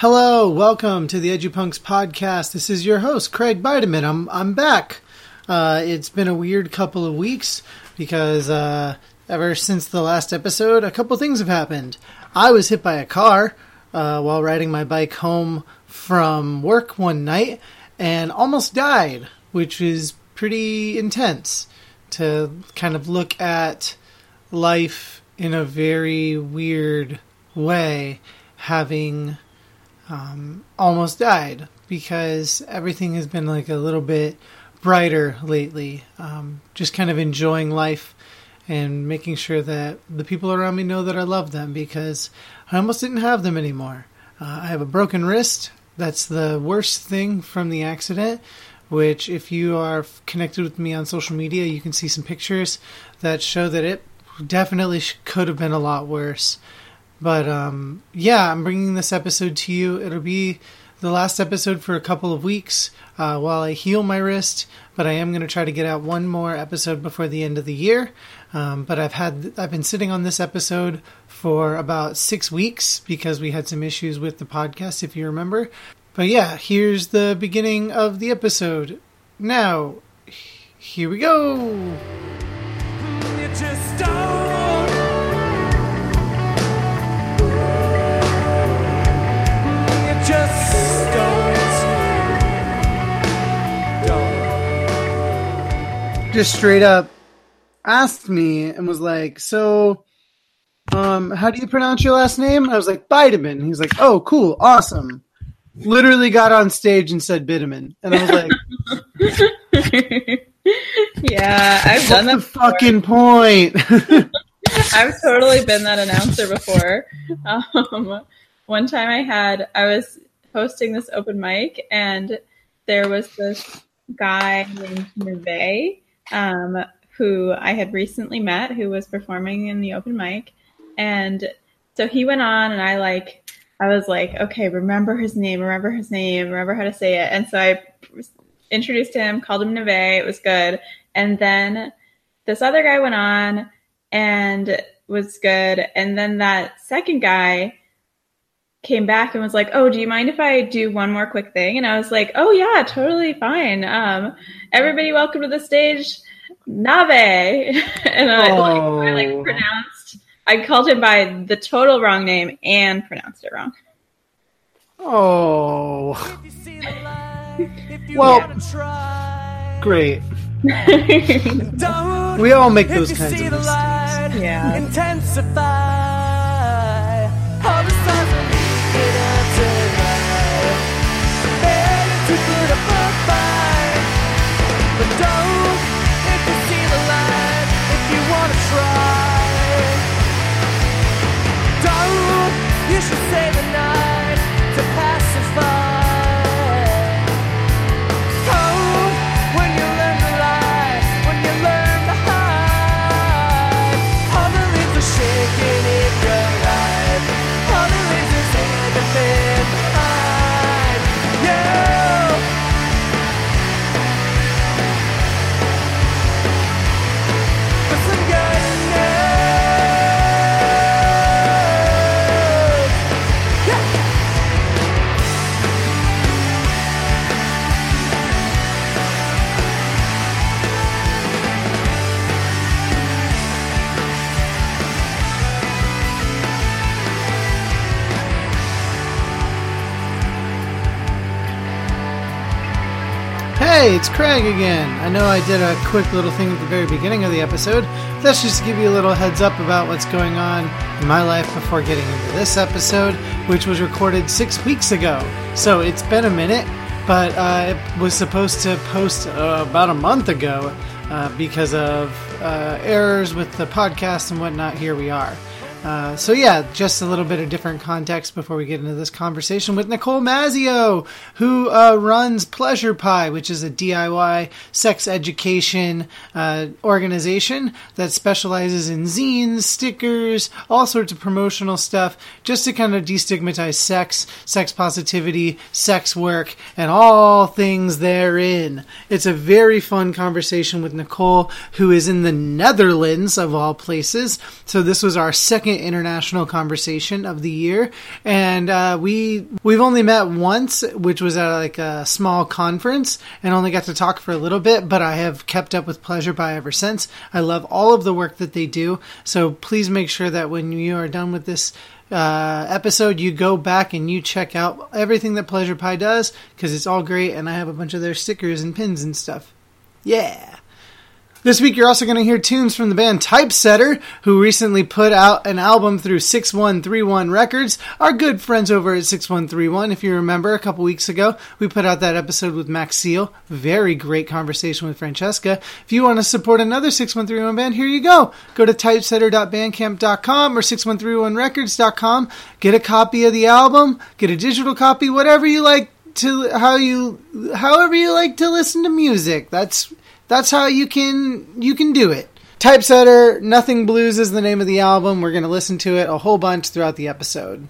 Hello, welcome to the EduPunks podcast. This is your host, Craig Bideman. I'm back. It's been a weird couple of weeks because ever since the last episode, a couple things have happened. I was hit by a car while riding my bike home from work one night and almost died, which is pretty intense to kind of look at life in a very weird way, having almost died, because everything has been like a little bit brighter lately. Just kind of enjoying life and making sure that the people around me know that I love them, because I almost didn't have them anymore. I have a broken wrist. That's the worst thing from the accident, which if you are connected with me on social media, you can see some pictures that show that it definitely could have been a lot worse. But, yeah, I'm bringing this episode to you. It'll be the last episode for a couple of weeks while I heal my wrist, but I am going to try to get out one more episode before the end of the year. But I've been sitting on this episode for about 6 weeks because we had some issues with the podcast, if you remember. But yeah, here's the beginning of the episode. Now, here we go. You just don't. Just don't. Just straight up asked me and was like, so, how do you pronounce your last name? And I was like, Bideman. He's like, oh, cool, awesome. Literally got on stage and said Bideman. And I was like, yeah, I've done that. What's the fucking point? I've totally been that announcer before. One time I was hosting this open mic, and there was this guy named Naveh, who I had recently met, who was performing in the open mic. And so he went on, and I was like, okay, remember his name, remember how to say it. And so I introduced him, called him Naveh. It was good. And then this other guy went on and was good. And then that second guy came back and was like, oh, do you mind if I do one more quick thing? And I was like, oh, yeah, totally fine. Everybody welcome to the stage, Naveh. And I pronounced, I called him by the total wrong name and pronounced it wrong. Oh. Well, great. We all make those kinds of mistakes. Yeah. Intensify. Hey, it's Craig again. I know I did a quick little thing at the very beginning of the episode. That's just to give you a little heads up about what's going on in my life before getting into this episode, which was recorded 6 weeks ago. So it's been a minute, but I was supposed to post about a month ago because of errors with the podcast and whatnot. Here we are. So yeah, just a little bit of different context before we get into this conversation with Nicole Mazzeo, who runs Pleasure Pie, which is a DIY sex education organization that specializes in zines, stickers, all sorts of promotional stuff, just to kind of destigmatize sex, sex positivity, sex work, and all things therein. It's a very fun conversation with Nicole, who is in the Netherlands of all places. So this was our second second international conversation of the year, and we've only met once, which was at like a small conference, and only got to talk for a little bit, but I have kept up with Pleasure Pie ever since. I love all of the work that they do, so please make sure that when you are done with this episode, you go back and you check out everything that Pleasure Pie does, because it's all great, and I have a bunch of their stickers and pins and stuff. Yeah. This week, you're also going to hear tunes from the band Typesetter, who recently put out an album through 6131 Records. Our good friends over at 6131, if you remember, a couple weeks ago, we put out that episode with Max Seal. Very great conversation with Francesca. If you want to support another 6131 band, here you go. Go to typesetter.bandcamp.com or 6131records.com. Get a copy of the album. Get a digital copy. Whatever you like to, however you like to listen to music. That's how you can do it. Typesetter, Nothing Blues is the name of the album. We're going to listen to it a whole bunch throughout the episode.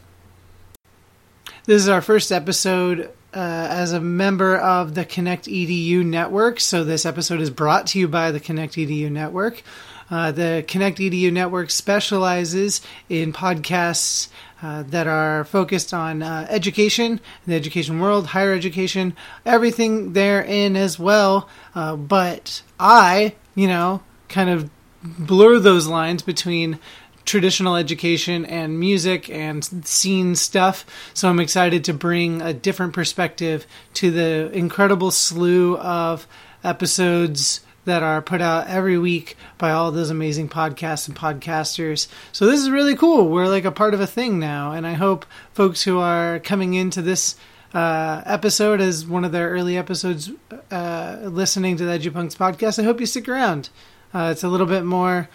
This is our first episode as a member of the ConnectEDU Network. So this episode is brought to you by the ConnectEDU Network. The ConnectEDU Network specializes in podcasts that are focused on education, the education world, higher education, everything therein as well. But I, kind of blur those lines between traditional education and music and scene stuff. So I'm excited to bring a different perspective to the incredible slew of episodes that are put out every week by all those amazing podcasts and podcasters. So this is really cool. We're like a part of a thing now, and I hope folks who are coming into this episode as one of their early episodes listening to the EduPunks podcast, I hope you stick around. It's a little bit more,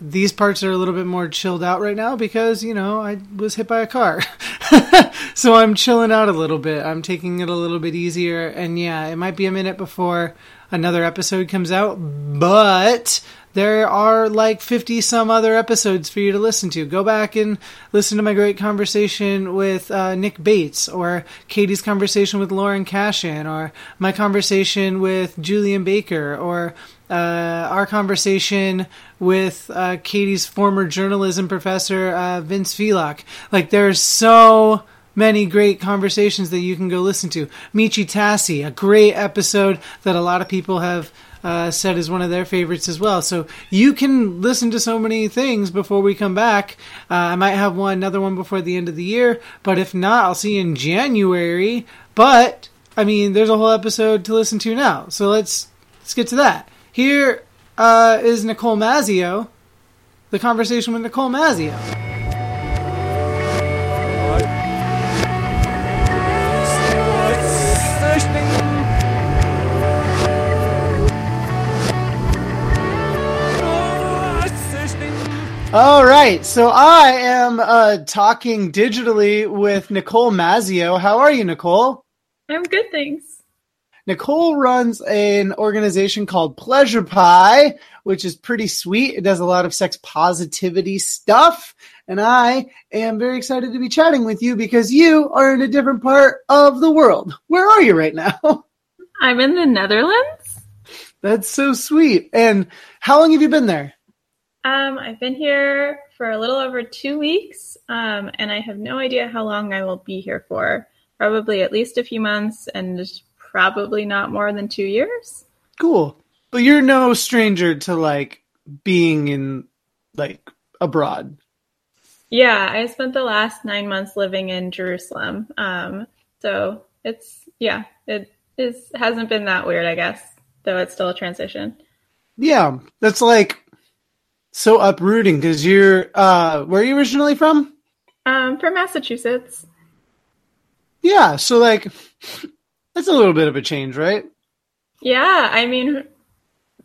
these parts are a little bit more chilled out right now because, I was hit by a car. So I'm chilling out a little bit. I'm taking it a little bit easier. And yeah, it might be a minute before another episode comes out, but there are like 50 some other episodes for you to listen to. Go back and listen to my great conversation with Nick Bates, or Katie's conversation with Lauren Cashin, or my conversation with Julian Baker, or our conversation with Katie's former journalism professor, Vince Philock. Like, there's so many great conversations that you can go listen to. Michi Tassi, a great episode that a lot of people have said is one of their favorites as well. So you can listen to so many things before we come back. I might have another one before the end of the year, but if not, I'll see you in January. But, there's a whole episode to listen to now. So let's get to that. Here is Nicole Mazzeo, the conversation with Nicole Mazzeo. All right, so I am talking digitally with Nicole Mazzeo. How are you, Nicole? I'm good, thanks. Nicole runs an organization called Pleasure Pie, which is pretty sweet. It does a lot of sex positivity stuff, and I am very excited to be chatting with you because you are in a different part of the world. Where are you right now? I'm in the Netherlands. That's so sweet. And how long have you been there? I've been here for a little over 2 weeks, and I have no idea how long I will be here for. Probably at least a few months, and probably not more than 2 years. Cool. But you're no stranger to, being in, abroad. Yeah, I spent the last 9 months living in Jerusalem. So it hasn't been that weird, I guess, though it's still a transition. Yeah, that's so uprooting, because you're, where are you originally from? From Massachusetts. Yeah, so that's a little bit of a change, right? Yeah,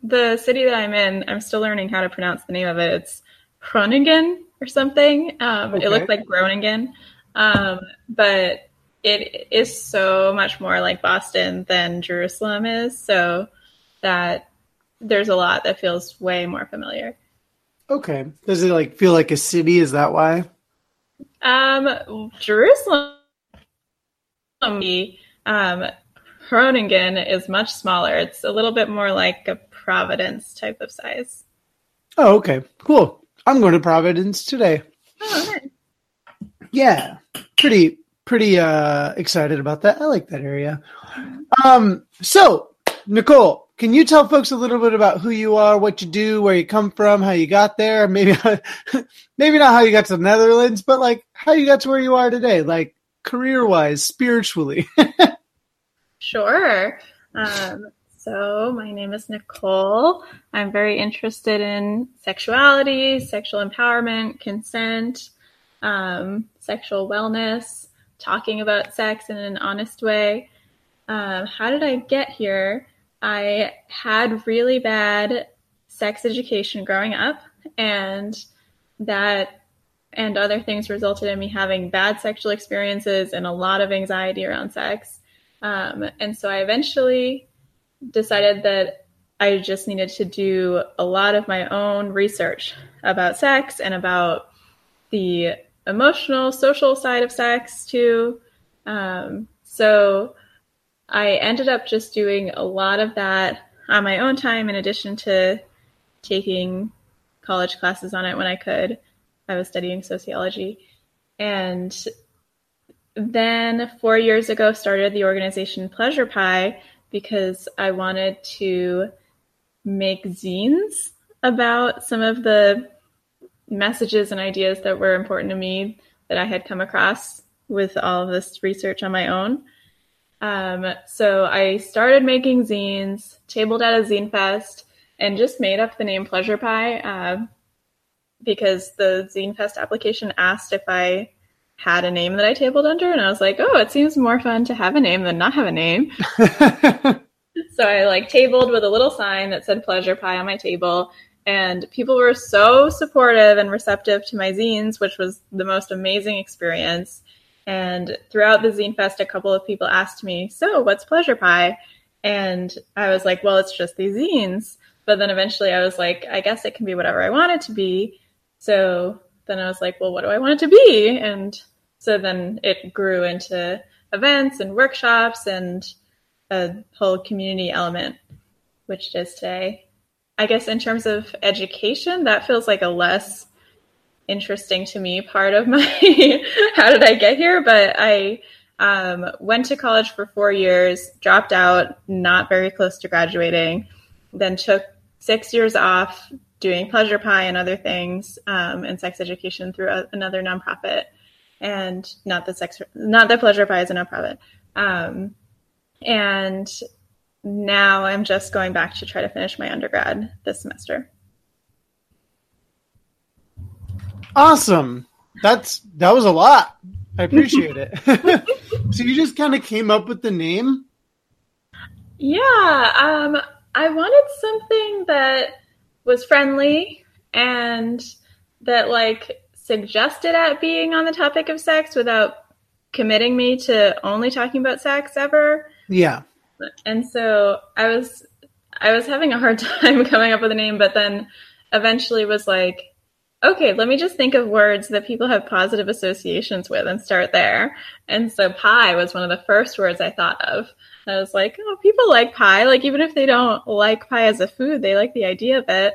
the city that I'm in, I'm still learning how to pronounce the name of it. It's Groningen or something. Okay. It looked like Groningen, but it is so much more like Boston than Jerusalem is, so that there's a lot that feels way more familiar. Okay. Does it feel like a city? Is that why? Jerusalem, Groningen is much smaller. It's a little bit more like a Providence type of size. Oh, okay. Cool. I'm going to Providence today. Oh, nice. Yeah, pretty excited about that. I like that area. So, Nicole, can you tell folks a little bit about who you are, what you do, where you come from, how you got there? Maybe not how you got to the Netherlands, but like how you got to where you are today, like career-wise, spiritually. Sure. So my name is Nicole. I'm very interested in sexuality, sexual empowerment, consent, sexual wellness, talking about sex in an honest way. How did I get here? I had really bad sex education growing up, and that and other things resulted in me having bad sexual experiences and a lot of anxiety around sex. And so I eventually decided that I just needed to do a lot of my own research about sex and about the emotional, social side of sex too. So I ended up just doing a lot of that on my own time, in addition to taking college classes on it when I could. I was studying sociology. And then 4 years ago, started the organization Pleasure Pie because I wanted to make zines about some of the messages and ideas that were important to me that I had come across with all of this research on my own. So I started making zines, tabled at a zine fest, and just made up the name Pleasure Pie because the zine fest application asked if I had a name that I tabled under, and I was like, oh, it seems more fun to have a name than not have a name. So I like tabled with a little sign that said Pleasure Pie on my table, and people were so supportive and receptive to my zines, which was the most amazing experience. And throughout the Zine Fest, a couple of people asked me, so what's Pleasure Pie? And I was like, well, it's just these zines. But then eventually I was like, I guess it can be whatever I want it to be. So then I was like, well, what do I want it to be? And so then it grew into events and workshops and a whole community element, which it is today. I guess in terms of education, that feels like a less interesting to me part of my how did I get here, but I went to college for 4 years, dropped out, not very close to graduating, then took 6 years off doing Pleasure Pie and other things and sex education through another nonprofit. And not that Pleasure Pie is a nonprofit. And now I'm just going back to try to finish my undergrad this semester. Awesome. That was a lot. I appreciate it. So you just kind of came up with the name? Yeah. I wanted something that was friendly and that like suggested at being on the topic of sex without committing me to only talking about sex ever. Yeah. And so I was having a hard time coming up with a name, but then eventually was like, okay, let me just think of words that people have positive associations with and start there. And so pie was one of the first words I thought of. I was like, oh, people like pie. Like, even if they don't like pie as a food, they like the idea of it.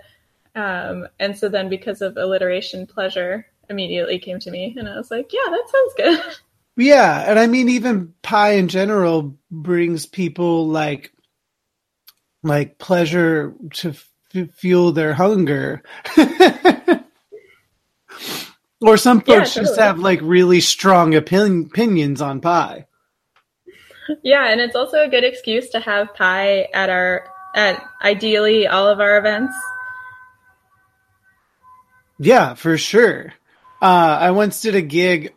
And so then because of alliteration, pleasure immediately came to me. And I was like, yeah, that sounds good. Yeah. And I mean, even pie in general brings people like pleasure to fuel their hunger. Or some folks just have like really strong opinions on pie. Yeah, and it's also a good excuse to have pie at ideally all of our events. Yeah, for sure. I once did a gig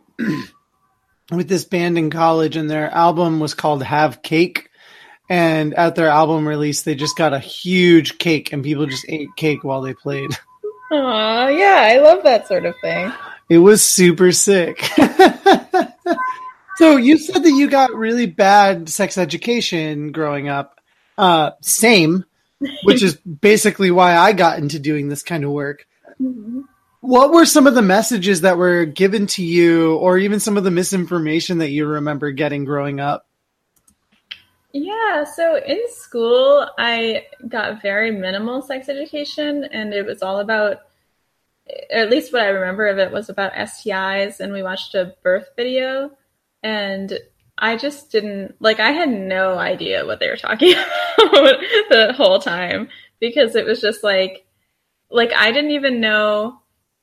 with this band in college, and their album was called Have Cake. And at their album release, they just got a huge cake, and people just ate cake while they played. Aw, yeah, I love that sort of thing. It was super sick. So you said that you got really bad sex education growing up. Same, which is basically why I got into doing this kind of work. Mm-hmm. What were some of the messages that were given to you, or even some of the misinformation that you remember getting growing up? Yeah, so in school, I got very minimal sex education, and it was all about at least what I remember of it was about STIs, and we watched a birth video, and I just didn't, like, I had no idea what they were talking about the whole time, because it was just like, I didn't even know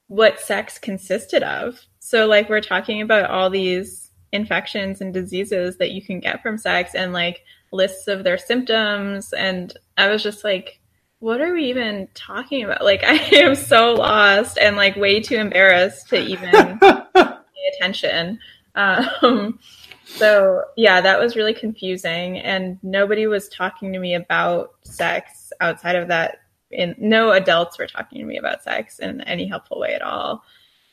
what sex consisted of. So, like, we're talking about all these infections and diseases that you can get from sex, and, like, lists of their symptoms, and I was just like, what are we even talking about? Like, I am so lost and, like, way too embarrassed to even pay attention. So, yeah, that was really confusing, and nobody was talking to me about sex outside of that. No adults were talking to me about sex in any helpful way at all.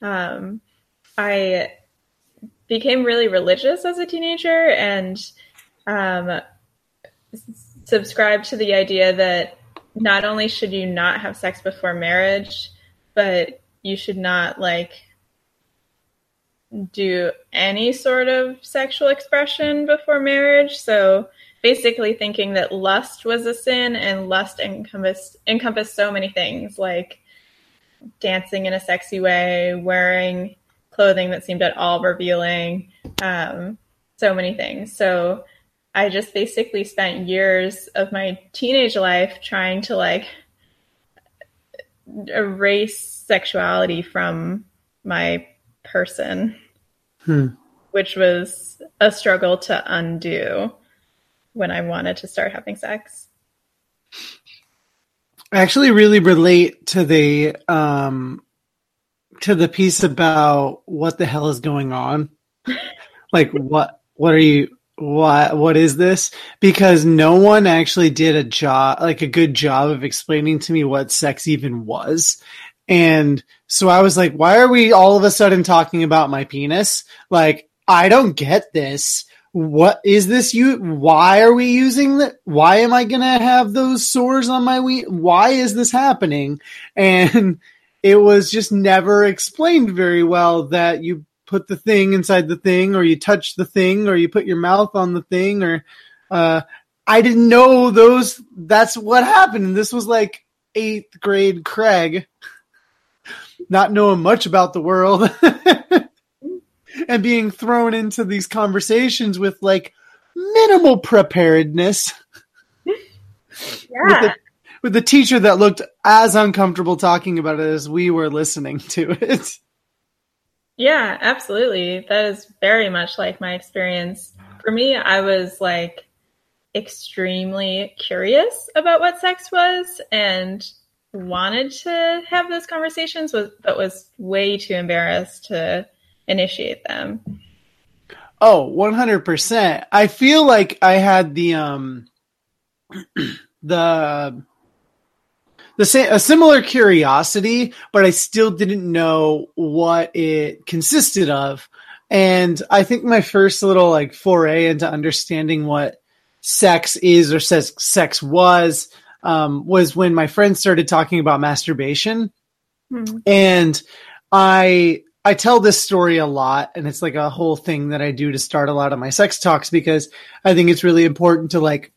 I became really religious as a teenager, and subscribed to the idea that not only should you not have sex before marriage, but you should not, like, do any sort of sexual expression before marriage. So basically thinking that lust was a sin, and lust encompassed so many things, like dancing in a sexy way, wearing clothing that seemed at all revealing, so many things. So I just basically spent years of my teenage life trying to, like, erase sexuality from my person, which was a struggle to undo when I wanted to start having sex. I actually really relate to the piece about what the hell is going on. Like, what are you, what is this? Because no one actually did a good job of explaining to me what sex even was. And so I was like, why are we all of a sudden talking about my penis? Like, I don't get this. What is this? Why are we using that? Why am I going to have those sores on my wee? Why is this happening? And it was just never explained very well, that you put the thing inside the thing, or you touch the thing, or you put your mouth on the thing, or, I didn't know those. That's what happened. This was like 8th grade Craig, not knowing much about the world and being thrown into these conversations with, like, minimal preparedness. Yeah. With a teacher that looked as uncomfortable talking about it as we were listening to it. Yeah, absolutely. That is very much like my experience. For me, I was, like, extremely curious about what sex was, and wanted to have those conversations, but was way too embarrassed to initiate them. Oh, 100%. I feel like I had a similar curiosity, but I still didn't know what it consisted of. And I think my first little, like, foray into understanding what sex is, or sex was when my friends started talking about masturbation. Mm-hmm. And I tell this story a lot, and it's like a whole thing that I do to start a lot of my sex talks, because I think it's really important to, like,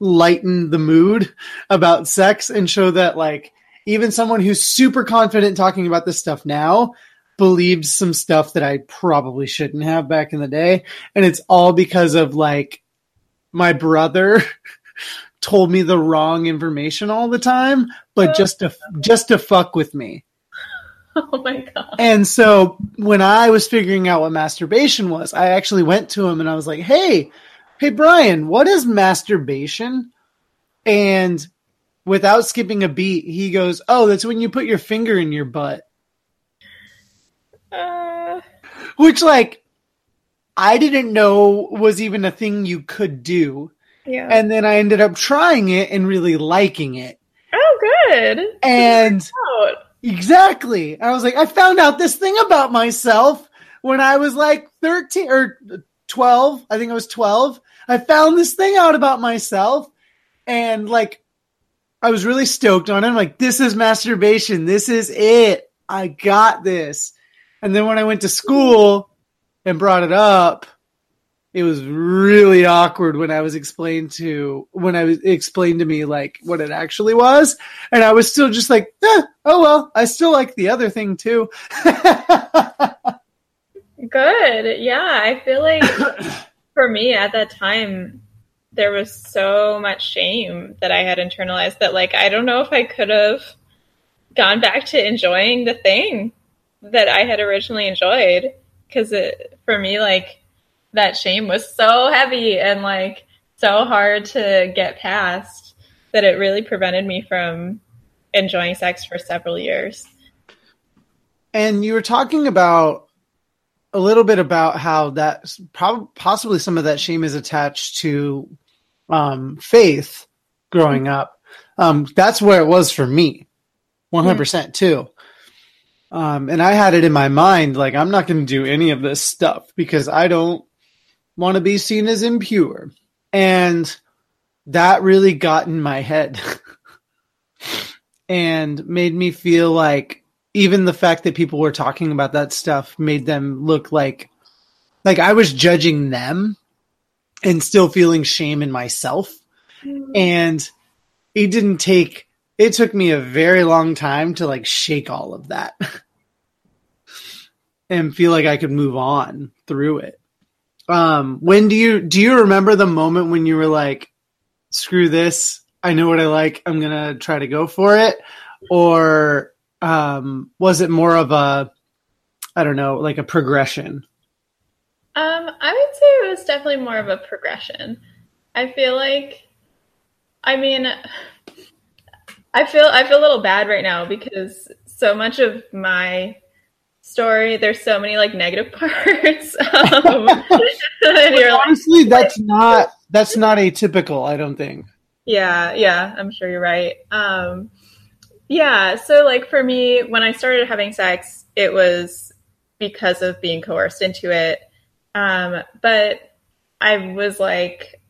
lighten the mood about sex and show that, like, even someone who's super confident talking about this stuff now believed some stuff that I probably shouldn't have back in the day. And it's all because of, like, my brother told me the wrong information all the time, but just to fuck with me. Oh my God. And so when I was figuring out what masturbation was, I actually went to him and I was like, Hey, Brian, what is masturbation? And without skipping a beat, he goes, oh, that's when you put your finger in your butt. Which, like, I didn't know was even a thing you could do. Yeah. And then I ended up trying it and really liking it. Oh, good. And exactly. I was like, I found out this thing about myself when I was, like, 13 or 12. I think I was 12. I found this thing out about myself, and, like, I was really stoked on it. I'm like, this is masturbation. This is it. I got this. And then when I went to school and brought it up, It was really awkward when I was explained to me like what it actually was, and I was still just like, oh well, I still like the other thing too. Good, yeah. I feel like for me at that time, there was so much shame that I had internalized that like I don't know if I could have gone back to enjoying the thing that I had originally enjoyed, because for me like. That shame was so heavy and like so hard to get past that it really prevented me from enjoying sex for several years. And you were talking about a little bit about how that possibly some of that shame is attached to faith growing up. That's where it was for me, 100% too. And I had it in my mind, like, I'm not going to do any of this stuff because I don't want to be seen as impure, and that really got in my head and made me feel like even the fact that people were talking about that stuff made them look like I was judging them and still feeling shame in myself. And it took me a very long time to like shake all of that and feel like I could move on through it. When do you remember the moment when you were like, screw this, I know what I like, I'm going to try to go for it? Or was it more of a, I don't know, like a progression? I would say it was definitely more of a progression. I feel like, I mean, I feel a little bad right now because so much of my story, there's so many like negative parts. Honestly, that's not atypical, I don't think. Yeah, I'm sure you're right. Yeah, so like for me, when I started having sex, it was because of being coerced into it. But I was like,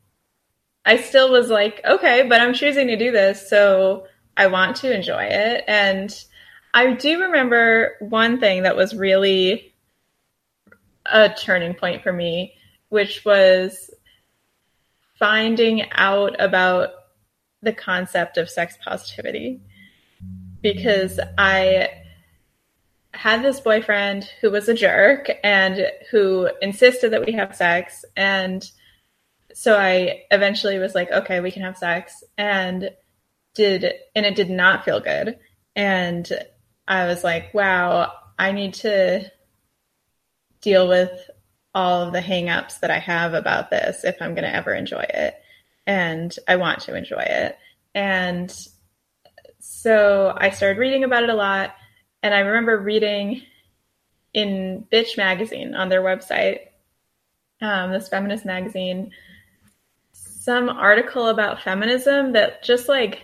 I still was like, okay, but I'm choosing to do this, so I want to enjoy it. And I do remember one thing that was really a turning point for me, which was finding out about the concept of sex positivity, because I had this boyfriend who was a jerk and who insisted that we have sex. And so I eventually was like, okay, we can have sex, and it did not feel good. And I was like, wow, I need to deal with all of the hangups that I have about this if I'm going to ever enjoy it. And I want to enjoy it. And so I started reading about it a lot. And I remember reading in Bitch Magazine on their website, this feminist magazine, some article about feminism that just like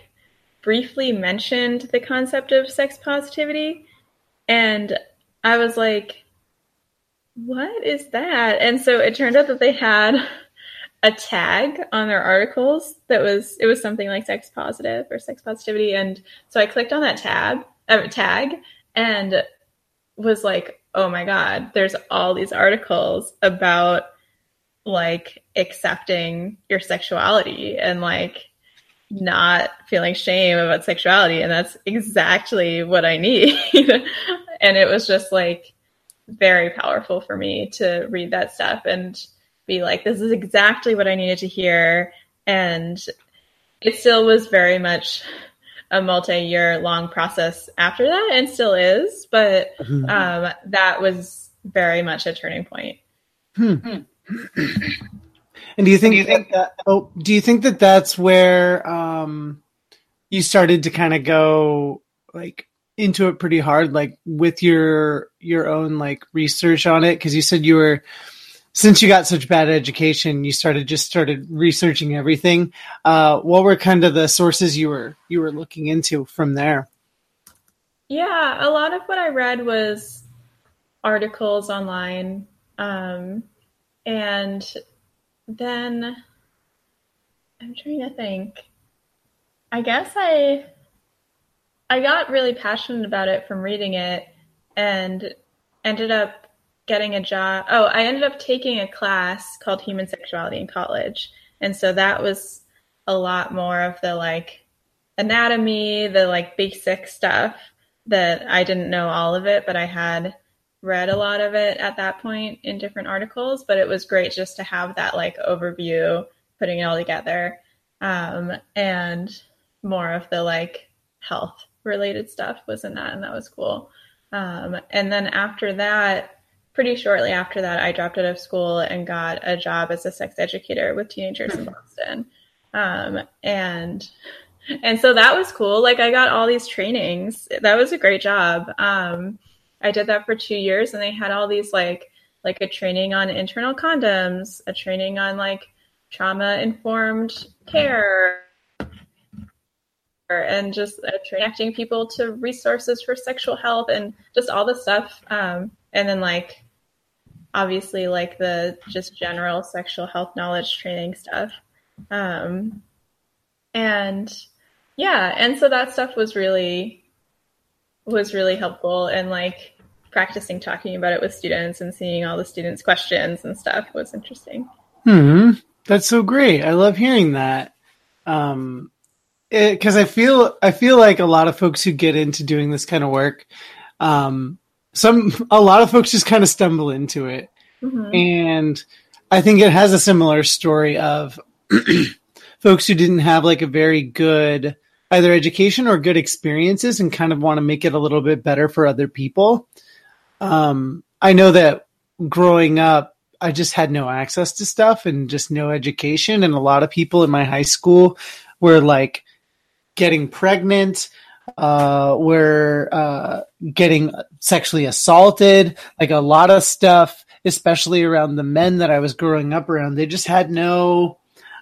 briefly mentioned the concept of sex positivity, and I was like, what is that? And so it turned out that they had a tag on their articles that was something like sex positive or sex positivity. And so I clicked on that tag and was like, oh my God, there's all these articles about like accepting your sexuality and like not feeling shame about sexuality, and that's exactly what I need. And it was just like very powerful for me to read that stuff and be like, this is exactly what I needed to hear. And it still was very much a multi-year long process after that, and still is, but that was very much a turning point. And do you think that that's where you started to kind of go like into it pretty hard, like with your own like research on it? Because you said you were, since you got such bad education, you started researching everything. What were kind of the sources you were looking into from there? Yeah, a lot of what I read was articles online, and then I'm trying to think. I guess I got really passionate about it from reading it and ended up getting a job. Oh, I ended up taking a class called Human Sexuality in college. And so that was a lot more of the like anatomy, the like basic stuff that I didn't know all of it, but I had read a lot of it at that point in different articles, but it was great just to have that like overview, putting it all together, and more of the like health related stuff was in that. And that was cool. And then after that, pretty shortly after that, I dropped out of school and got a job as a sex educator with teenagers in Boston. And so that was cool. Like I got all these trainings. That was a great job. I did that for 2 years and they had all these like a training on internal condoms, a training on like trauma-informed care, and just connecting people to resources for sexual health and just all the stuff. And then like, obviously like the just general sexual health knowledge training stuff. And yeah. And so that stuff was really helpful. And like practicing talking about it with students and seeing all the students' questions and stuff was interesting. Hmm. That's so great. I love hearing that. Because I feel like a lot of folks who get into doing this kind of work, a lot of folks just kind of stumble into it. Mm-hmm. And I think it has a similar story of folks who didn't have like a very good either education or good experiences and kind of want to make it a little bit better for other people. I know that growing up, I just had no access to stuff and just no education. And a lot of people in my high school were like, getting pregnant, we're getting sexually assaulted, like a lot of stuff, especially around the men that I was growing up around. They just had no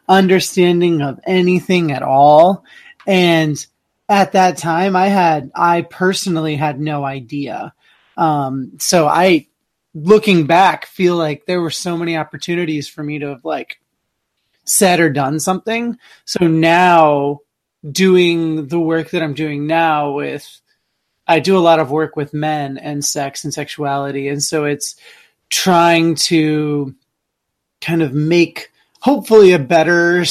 understanding of anything at all. And at that time I personally had no idea. So I, looking back, feel like there were so many opportunities for me to have like said or done something. So now, doing the work that I'm doing now I do a lot of work with men and sex and sexuality. And so it's trying to kind of make hopefully a better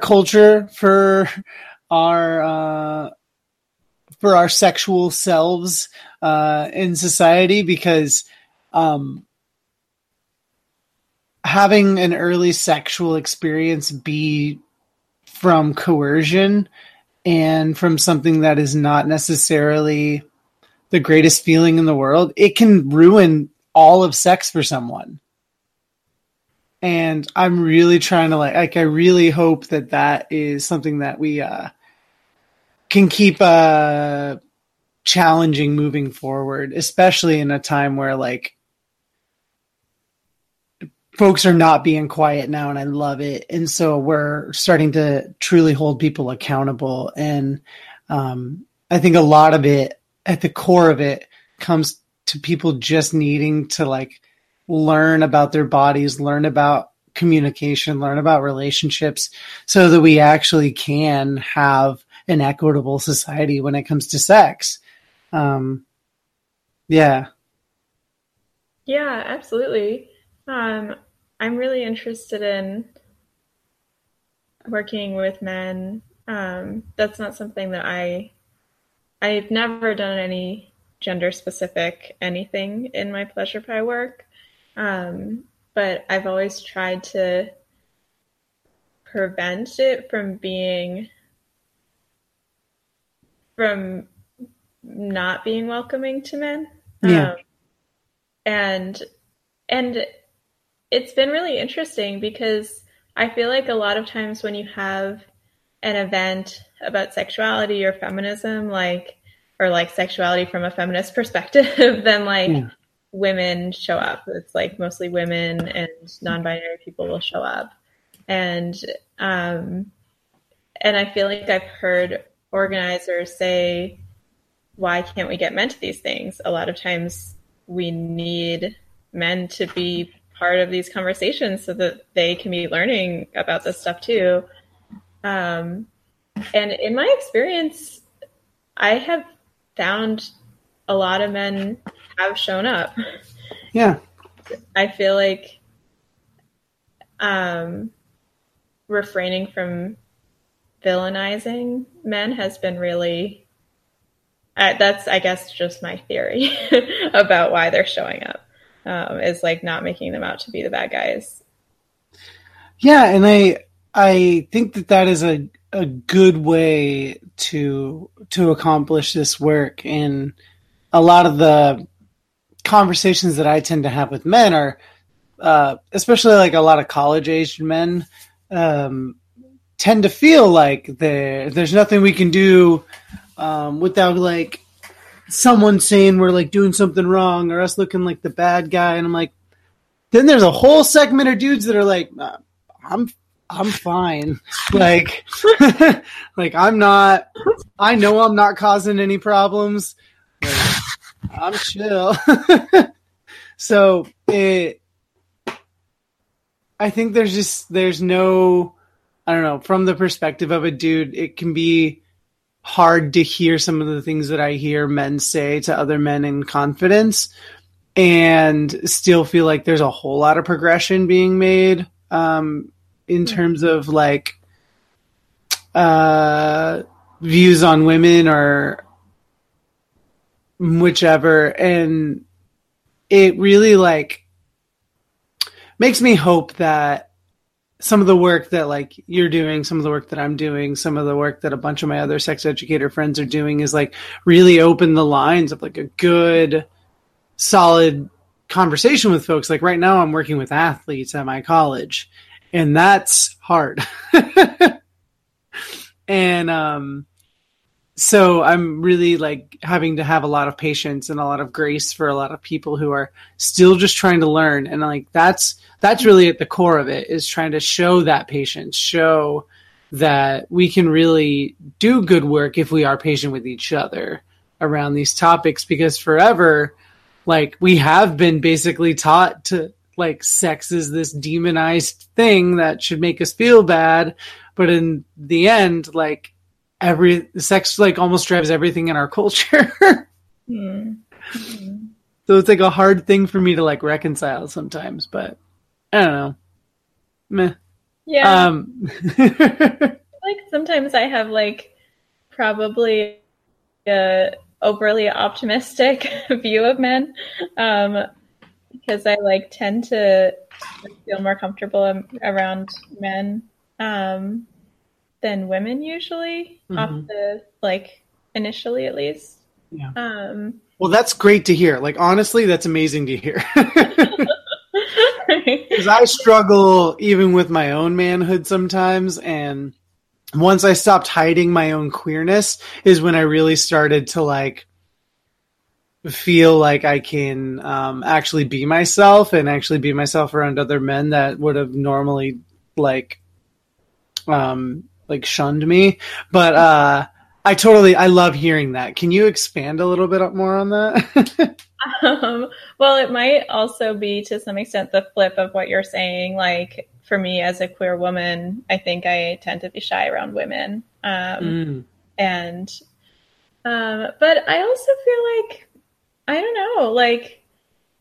culture for our sexual selves, in society, because, having an early sexual experience be from coercion and from something that is not necessarily the greatest feeling in the world, it can ruin all of sex for someone. And I'm really trying to I really hope that is something that we can keep challenging moving forward, especially in a time where like folks are not being quiet now, and I love it. And so we're starting to truly hold people accountable. And I think a lot of it, at the core of it, comes to people just needing to like learn about their bodies, learn about communication, learn about relationships, so that we actually can have an equitable society when it comes to sex. Yeah, absolutely. I'm really interested in working with men. That's not something that I've never done any gender specific anything in my Pleasure Pie work. But I've always tried to prevent it from not being welcoming to men. Yeah. And it's been really interesting because I feel like a lot of times when you have an event about sexuality or feminism, or sexuality from a feminist perspective, then women show up. It's like mostly women and non-binary people will show up. And I feel like I've heard organizers say, why can't we get men to these things? A lot of times we need men to be part of these conversations so that they can be learning about this stuff too. And in my experience, I have found a lot of men have shown up. Yeah. I feel like refraining from villainizing men has been really, that's, I guess, just my theory about why they're showing up, is like not making them out to be the bad guys. Yeah. And I think that that is a good way to accomplish this work. And a lot of the conversations that I tend to have with men are, especially like a lot of college-aged men, tend to feel like there's nothing we can do without like someone saying we're like doing something wrong or us looking like the bad guy. And I'm like, then there's a whole segment of dudes that are like, I'm fine. Like, like I know I'm not causing any problems. Like, I'm chill. So I think there's no, I don't know, from the perspective of a dude, it can be hard to hear some of the things that I hear men say to other men in confidence and still feel like there's a whole lot of progression being made, in terms of like, views on women or whichever. And it really like makes me hope that some of the work that like you're doing, some of the work that I'm doing, some of the work that a bunch of my other sex educator friends are doing is like really open the lines of like a good, solid conversation with folks. Like right now I'm working with athletes at my college and that's hard. And, so I'm really like having to have a lot of patience and a lot of grace for a lot of people who are still just trying to learn. And like, that's really at the core of it, is trying to show that patience, show that we can really do good work if we are patient with each other around these topics, because forever, like we have been basically taught to like sex is this demonized thing that should make us feel bad. But in the end, like, sex like almost drives everything in our culture. Yeah. Yeah. So it's like a hard thing for me to like reconcile sometimes, but I don't know. Meh. Yeah. Like sometimes I have like probably a overly optimistic view of men, because I like tend to feel more comfortable around men than women usually, mm-hmm. off the, like, initially at least. Yeah. Well, that's great to hear. Like, honestly, that's amazing to hear. Because I struggle even with my own manhood sometimes. And once I stopped hiding my own queerness is when I really started to, like, feel like I can actually be myself and actually be myself around other men that would have normally, like, shunned me. But I love hearing that. Can you expand a little bit more on that? Well, it might also be to some extent the flip of what you're saying. Like for me as a queer woman, I think I tend to be shy around women. But I also feel like, I don't know, like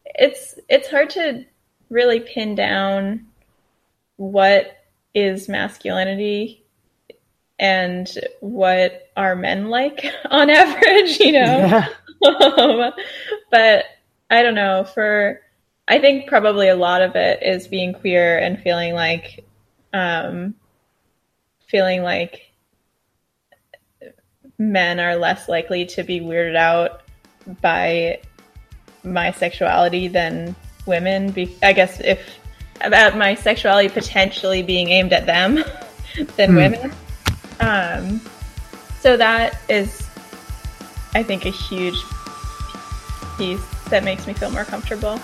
it's hard to really pin down what is masculinity and what are men like on average, you know? Yeah. But I don't know, I think probably a lot of it is being queer and feeling like men are less likely to be weirded out by my sexuality than women. I guess if about my sexuality potentially being aimed at them than women. So that is, I think, a huge piece that makes me feel more comfortable.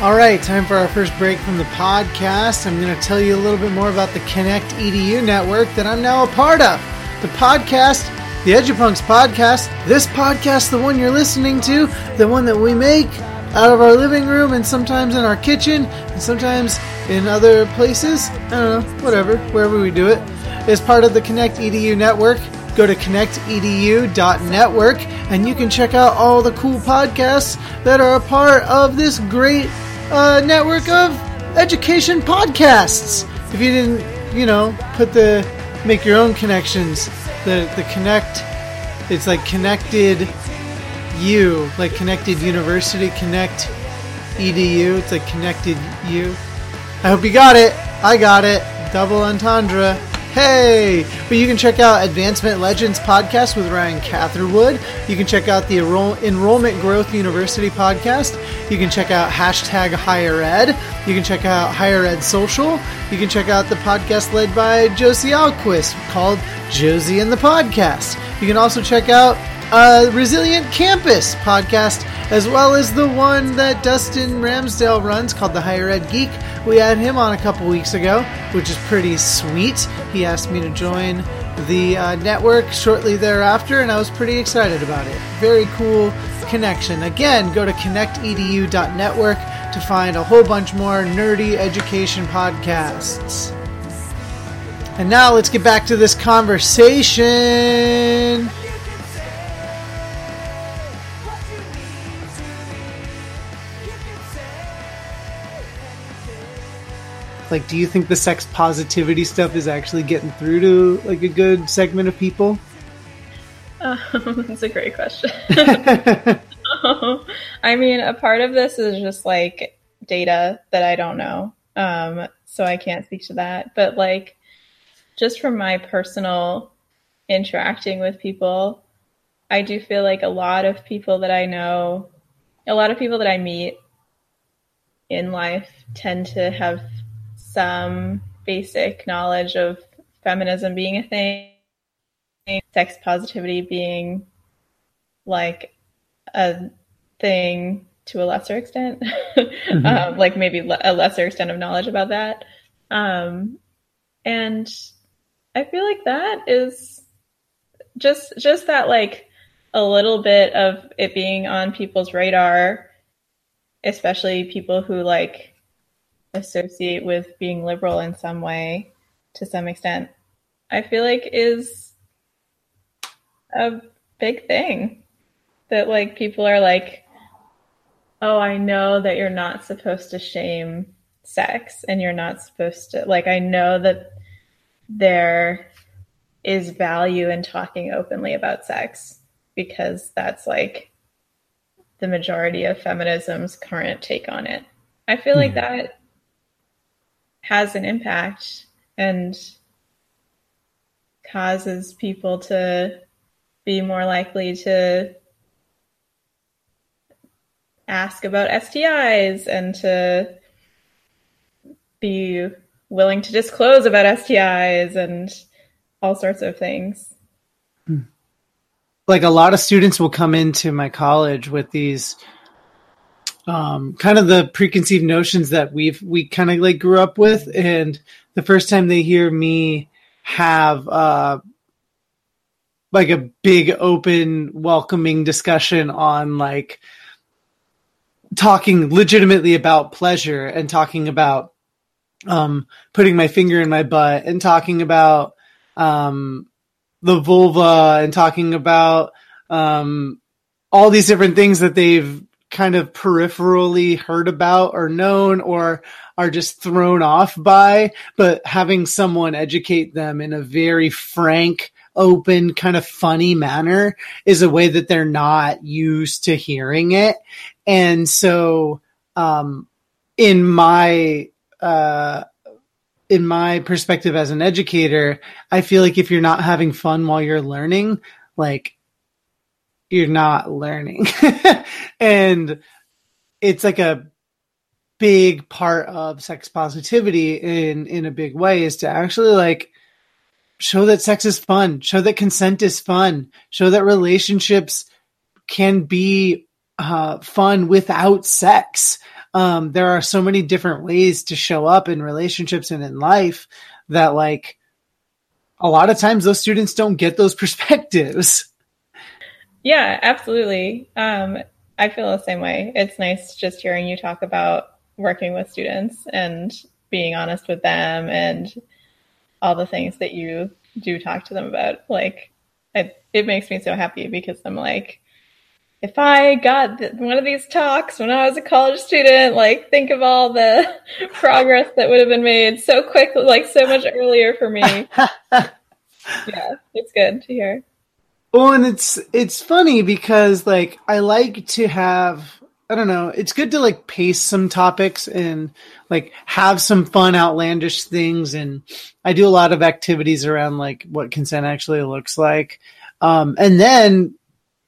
All right, time for our first break from the podcast. I'm going to tell you a little bit more about the ConnectEDU network that I'm now a part of. The podcast, the EduPunks podcast, this podcast, the one you're listening to, the one that we make out of our living room and sometimes in our kitchen and sometimes in other places. I don't know, whatever, wherever we do it. is part of the ConnectEDU Network. Go to connectedu.network and you can check out all the cool podcasts that are a part of this great network of education podcasts. If you didn't, put the make your own connections, the connect, it's like connected you, like connected university, connect edu, it's like connected you. I hope you got it. I got it. Double entendre. Hey! But you can check out Advancement Legends podcast with Ryan Catherwood. You can check out the Enrollment Growth University podcast. You can check out Hashtag Higher Ed. You can check out Higher Ed Social. You can check out the podcast led by Josie Alquist called Josie and the Podcast. You can also check out Resilient Campus podcast, as well as the one that Dustin Ramsdale runs called The Higher Ed Geek. We had him on a couple weeks ago, which is pretty sweet. He asked me to join the network shortly thereafter, and I was pretty excited about it. Very cool connection. Again, go to connectedu.network to find a whole bunch more nerdy education podcasts. And now let's get back to this conversation. Like, do you think the sex positivity stuff is actually getting through to, like, a good segment of people? That's a great question. I mean, a part of this is just, like, data that I don't know. So I can't speak to that. But, like, just from my personal interacting with people, I do feel like a lot of people that I know, a lot of people that I meet in life tend to have some basic knowledge of feminism being a thing, sex positivity being like a thing to a lesser extent, mm-hmm. Like maybe a lesser extent of knowledge about that. And I feel like that is just that, like, a little bit of it being on people's radar, especially people who, like, associate with being liberal in some way, to some extent, I feel like is a big thing that, like, people are like, oh, I know that you're not supposed to shame sex and you're not supposed to, like, I know that there is value in talking openly about sex because that's, like, the majority of feminism's current take on it. I feel like that has an impact and causes people to be more likely to ask about STIs and to be willing to disclose about STIs and all sorts of things. Like, a lot of students will come into my college with these kind of the preconceived notions that we kind of, like, grew up with. And the first time they hear me have like a big, open, welcoming discussion on, like, talking legitimately about pleasure and talking about putting my finger in my butt and talking about the vulva and talking about all these different things that they've kind of peripherally heard about or known or are just thrown off by, but having someone educate them in a very frank, open, kind of funny manner is a way that they're not used to hearing it. And so in my perspective as an educator, I feel like if you're not having fun while you're learning, like, you're not learning. And it's, like, a big part of sex positivity in a big way is to actually, like, show that sex is fun, show that consent is fun, show that relationships can be fun without sex. There are so many different ways to show up in relationships and in life that, like, a lot of times those students don't get those perspectives. Yeah, absolutely. I feel the same way. It's nice just hearing you talk about working with students and being honest with them and all the things that you do talk to them about. Like, it makes me so happy because I'm like, if I got one of these talks when I was a college student, like, think of all the progress that would have been made so quickly, like so much earlier for me. Yeah, it's good to hear. Well, and it's funny because, like, I like to have, I don't know, it's good to, like, pace some topics and, like, have some fun, outlandish things. And I do a lot of activities around, like, what consent actually looks like. And then,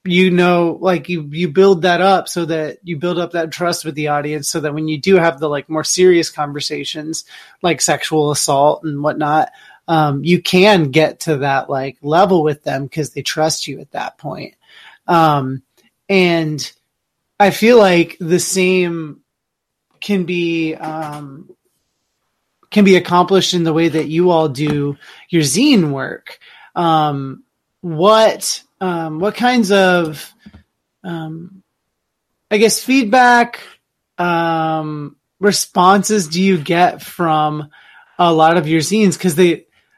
you know, like, you build that up so that you build up that trust with the audience so that when you do have the, like, more serious conversations, like sexual assault and whatnot, you can get to that, like, level with them because they trust you at that point. And I feel like the same can be accomplished in the way that you all do your zine work. What kinds of, I guess, feedback, responses do you get from a lot of your zines? Because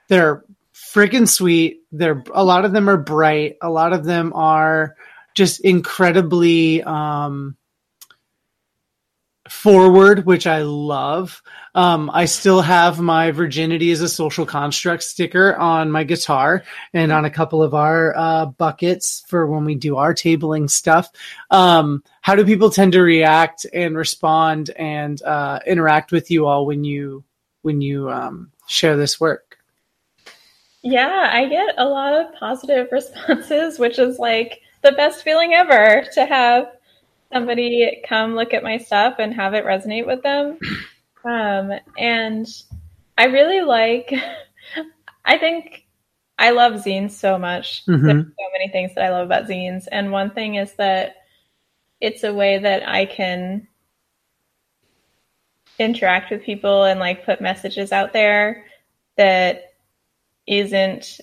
they're freaking sweet. A lot of them are bright. A lot of them are just incredibly forward, which I love. I still have my virginity as a social construct sticker on my guitar and on a couple of our buckets for when we do our tabling stuff. How do people tend to react and respond and interact with you all when you share this work? Yeah, I get a lot of positive responses, which is like the best feeling ever, to have somebody come look at my stuff and have it resonate with them. And I really like, I think I love zines so much. Mm-hmm. There's so many things that I love about zines. And one thing is that it's a way that I can interact with people and, like, put messages out there that isn't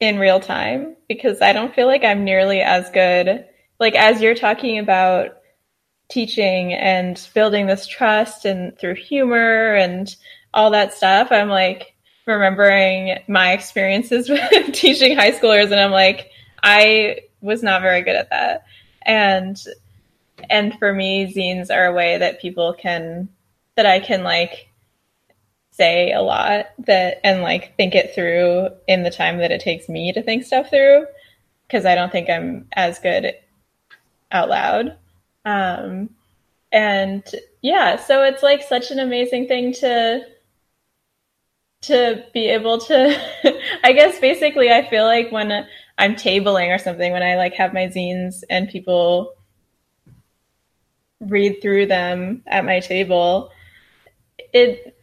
in real time, because I don't feel like I'm nearly as good, like, as you're talking about teaching and building this trust and through humor and all that stuff. I'm like remembering my experiences with teaching high schoolers, and I'm like, I was not very good at that. And for me, zines are a way that people can, that I can, like, say a lot that, and, like, think it through in the time that it takes me to think stuff through, because I don't think I'm as good out loud. And yeah, so it's, like, such an amazing thing to be able to, I guess, basically, I feel like when I'm tabling or something, when I, like, have my zines and people read through them at my table, it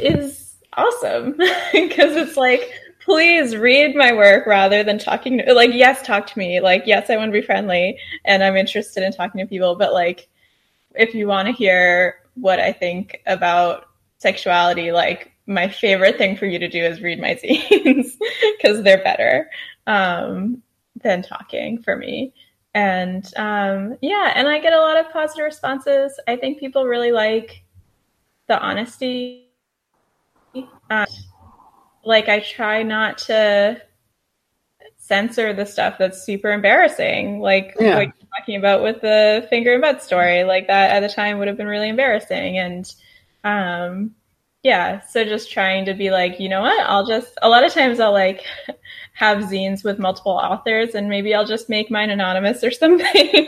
is awesome, because it's like, please read my work rather than talking to, like, yes, talk to me, like, yes, I want to be friendly and I'm interested in talking to people, but, like, if you want to hear what I think about sexuality, like, my favorite thing for you to do is read my zines, because they're better than talking for me. And yeah, and I get a lot of positive responses. I think people really like the honesty. Like, I try not to censor the stuff that's super embarrassing. Like, yeah, what you're talking about with the finger and butt story, like, that at the time would have been really embarrassing. And yeah, so just trying to be like, you know what, a lot of times I'll, like, have zines with multiple authors, and maybe I'll just make mine anonymous or something.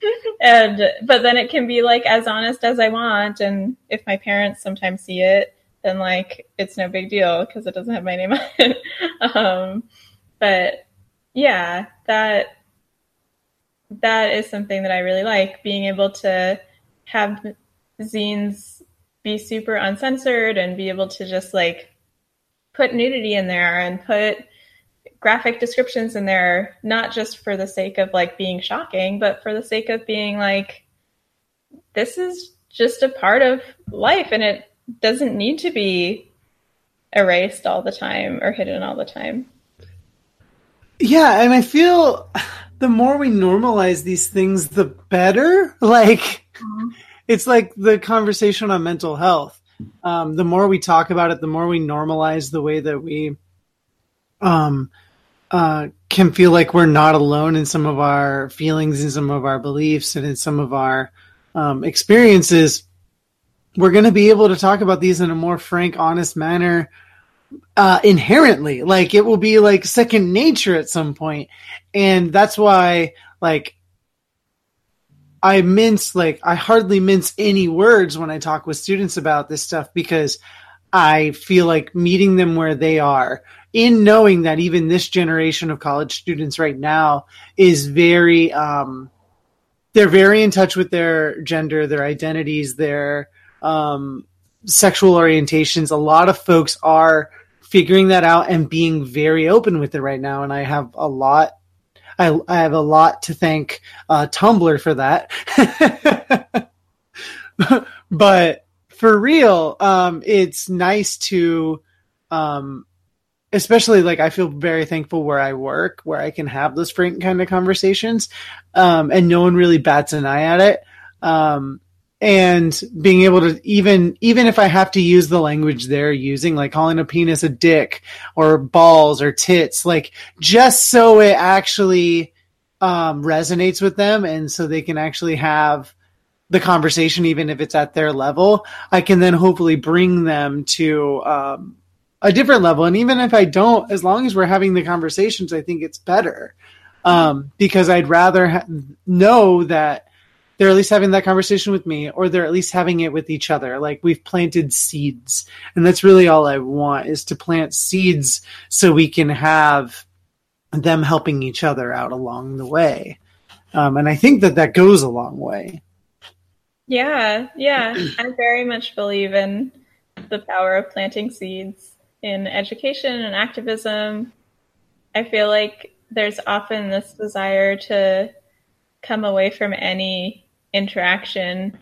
But then it can be, like, as honest as I want. And if my parents sometimes see it, then, like, it's no big deal because it doesn't have my name on it. But yeah, that is something that I really like, being able to have zines be super uncensored and be able to just, like, put nudity in there and put graphic descriptions in there, not just for the sake of, like, being shocking, but for the sake of being like, this is just a part of life and it doesn't need to be erased all the time or hidden all the time. Yeah, and I feel the more we normalize these things, the better. Like, mm-hmm. It's like the conversation on mental health. the more we talk about it, the more we normalize the way that we can feel like we're not alone in some of our feelings, in some of our beliefs, and in some of our experiences. We're going to be able to talk about these in a more frank, honest manner inherently. Like, it will be like second nature at some point. And that's why, like, I hardly mince any words when I talk with students about this stuff, because I feel like meeting them where they are, in knowing that even this generation of college students right now is very, they're very in touch with their gender, their identities, their sexual orientations. A lot of folks are figuring that out and being very open with it right now. And I have a lot. I have a lot to thank Tumblr for that. But for real, it's nice to, especially, like, I feel very thankful where I work, where I can have those frank kind of conversations, and no one really bats an eye at it. And being able to, even if I have to use the language they're using, like calling a penis a dick or balls or tits, like, just so it actually resonates with them, and so they can actually have the conversation, even if it's at their level, I can then hopefully bring them to a different level. And even if I don't, as long as we're having the conversations, I think it's better, because I'd rather know that they're at least having that conversation with me, or they're at least having it with each other. Like, we've planted seeds, and that's really all I want, is to plant seeds so we can have them helping each other out along the way. And I think that goes a long way. Yeah. I very much believe in the power of planting seeds in education and activism. I feel like there's often this desire to come away from any interaction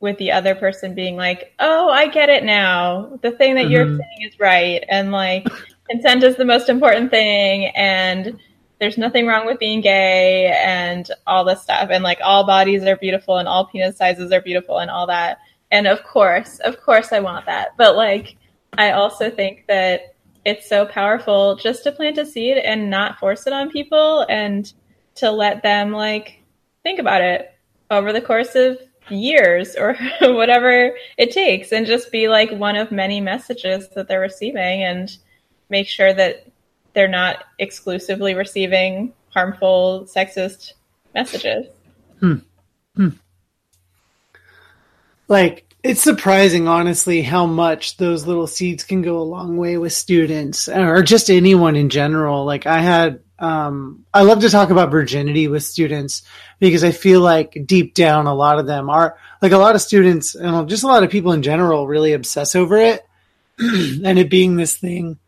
with the other person being like, oh, I get it now. The thing that you're saying is right. And, like, consent is the most important thing. And there's nothing wrong with being gay and all this stuff. And, like, all bodies are beautiful and all penis sizes are beautiful and all that. And of course I want that. But, like, I also think that it's so powerful just to plant a seed and not force it on people, and to let them, like, think about it over the course of years or whatever it takes, and just be like one of many messages that they're receiving, and make sure that they're not exclusively receiving harmful sexist messages. Like, it's surprising, honestly, how much those little seeds can go a long way with students, or just anyone in general. Like, I love to talk about virginity with students, because I feel like deep down a lot of them are, like, a lot of students and just a lot of people in general really obsess over it, and it being this thing.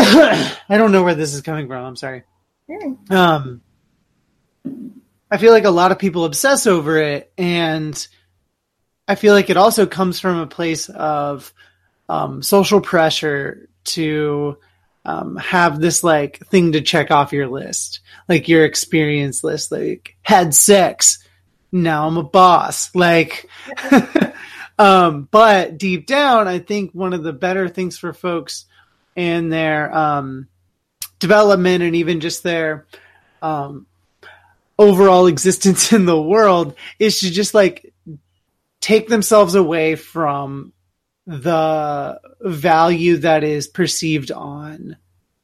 I don't know where this is coming from. I'm sorry. I feel like a lot of people obsess over it, and I feel like it also comes from a place of social pressure to have this, like, thing to check off your list, like your experience list, like, had sex, now I'm a boss, like, but deep down, I think one of the better things for folks and their development, and even just their overall existence in the world, is to just, like, take themselves away from the value that is perceived on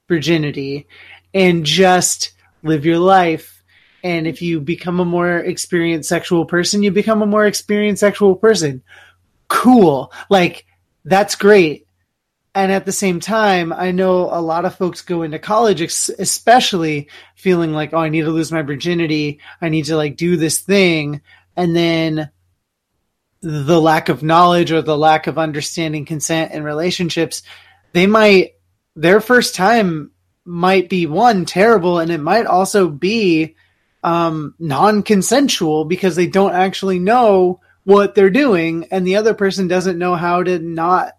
virginity, and just live your life. And if you become a more experienced sexual person, you become a more experienced sexual person. Cool. Like, that's great. And at the same time, I know a lot of folks go into college, especially feeling like, oh, I need to lose my virginity. I need to, like, do this thing. And then the lack of knowledge or the lack of understanding consent and relationships, their first time might be, one, terrible, and it might also be non-consensual, because they don't actually know what they're doing, and the other person doesn't know how to not,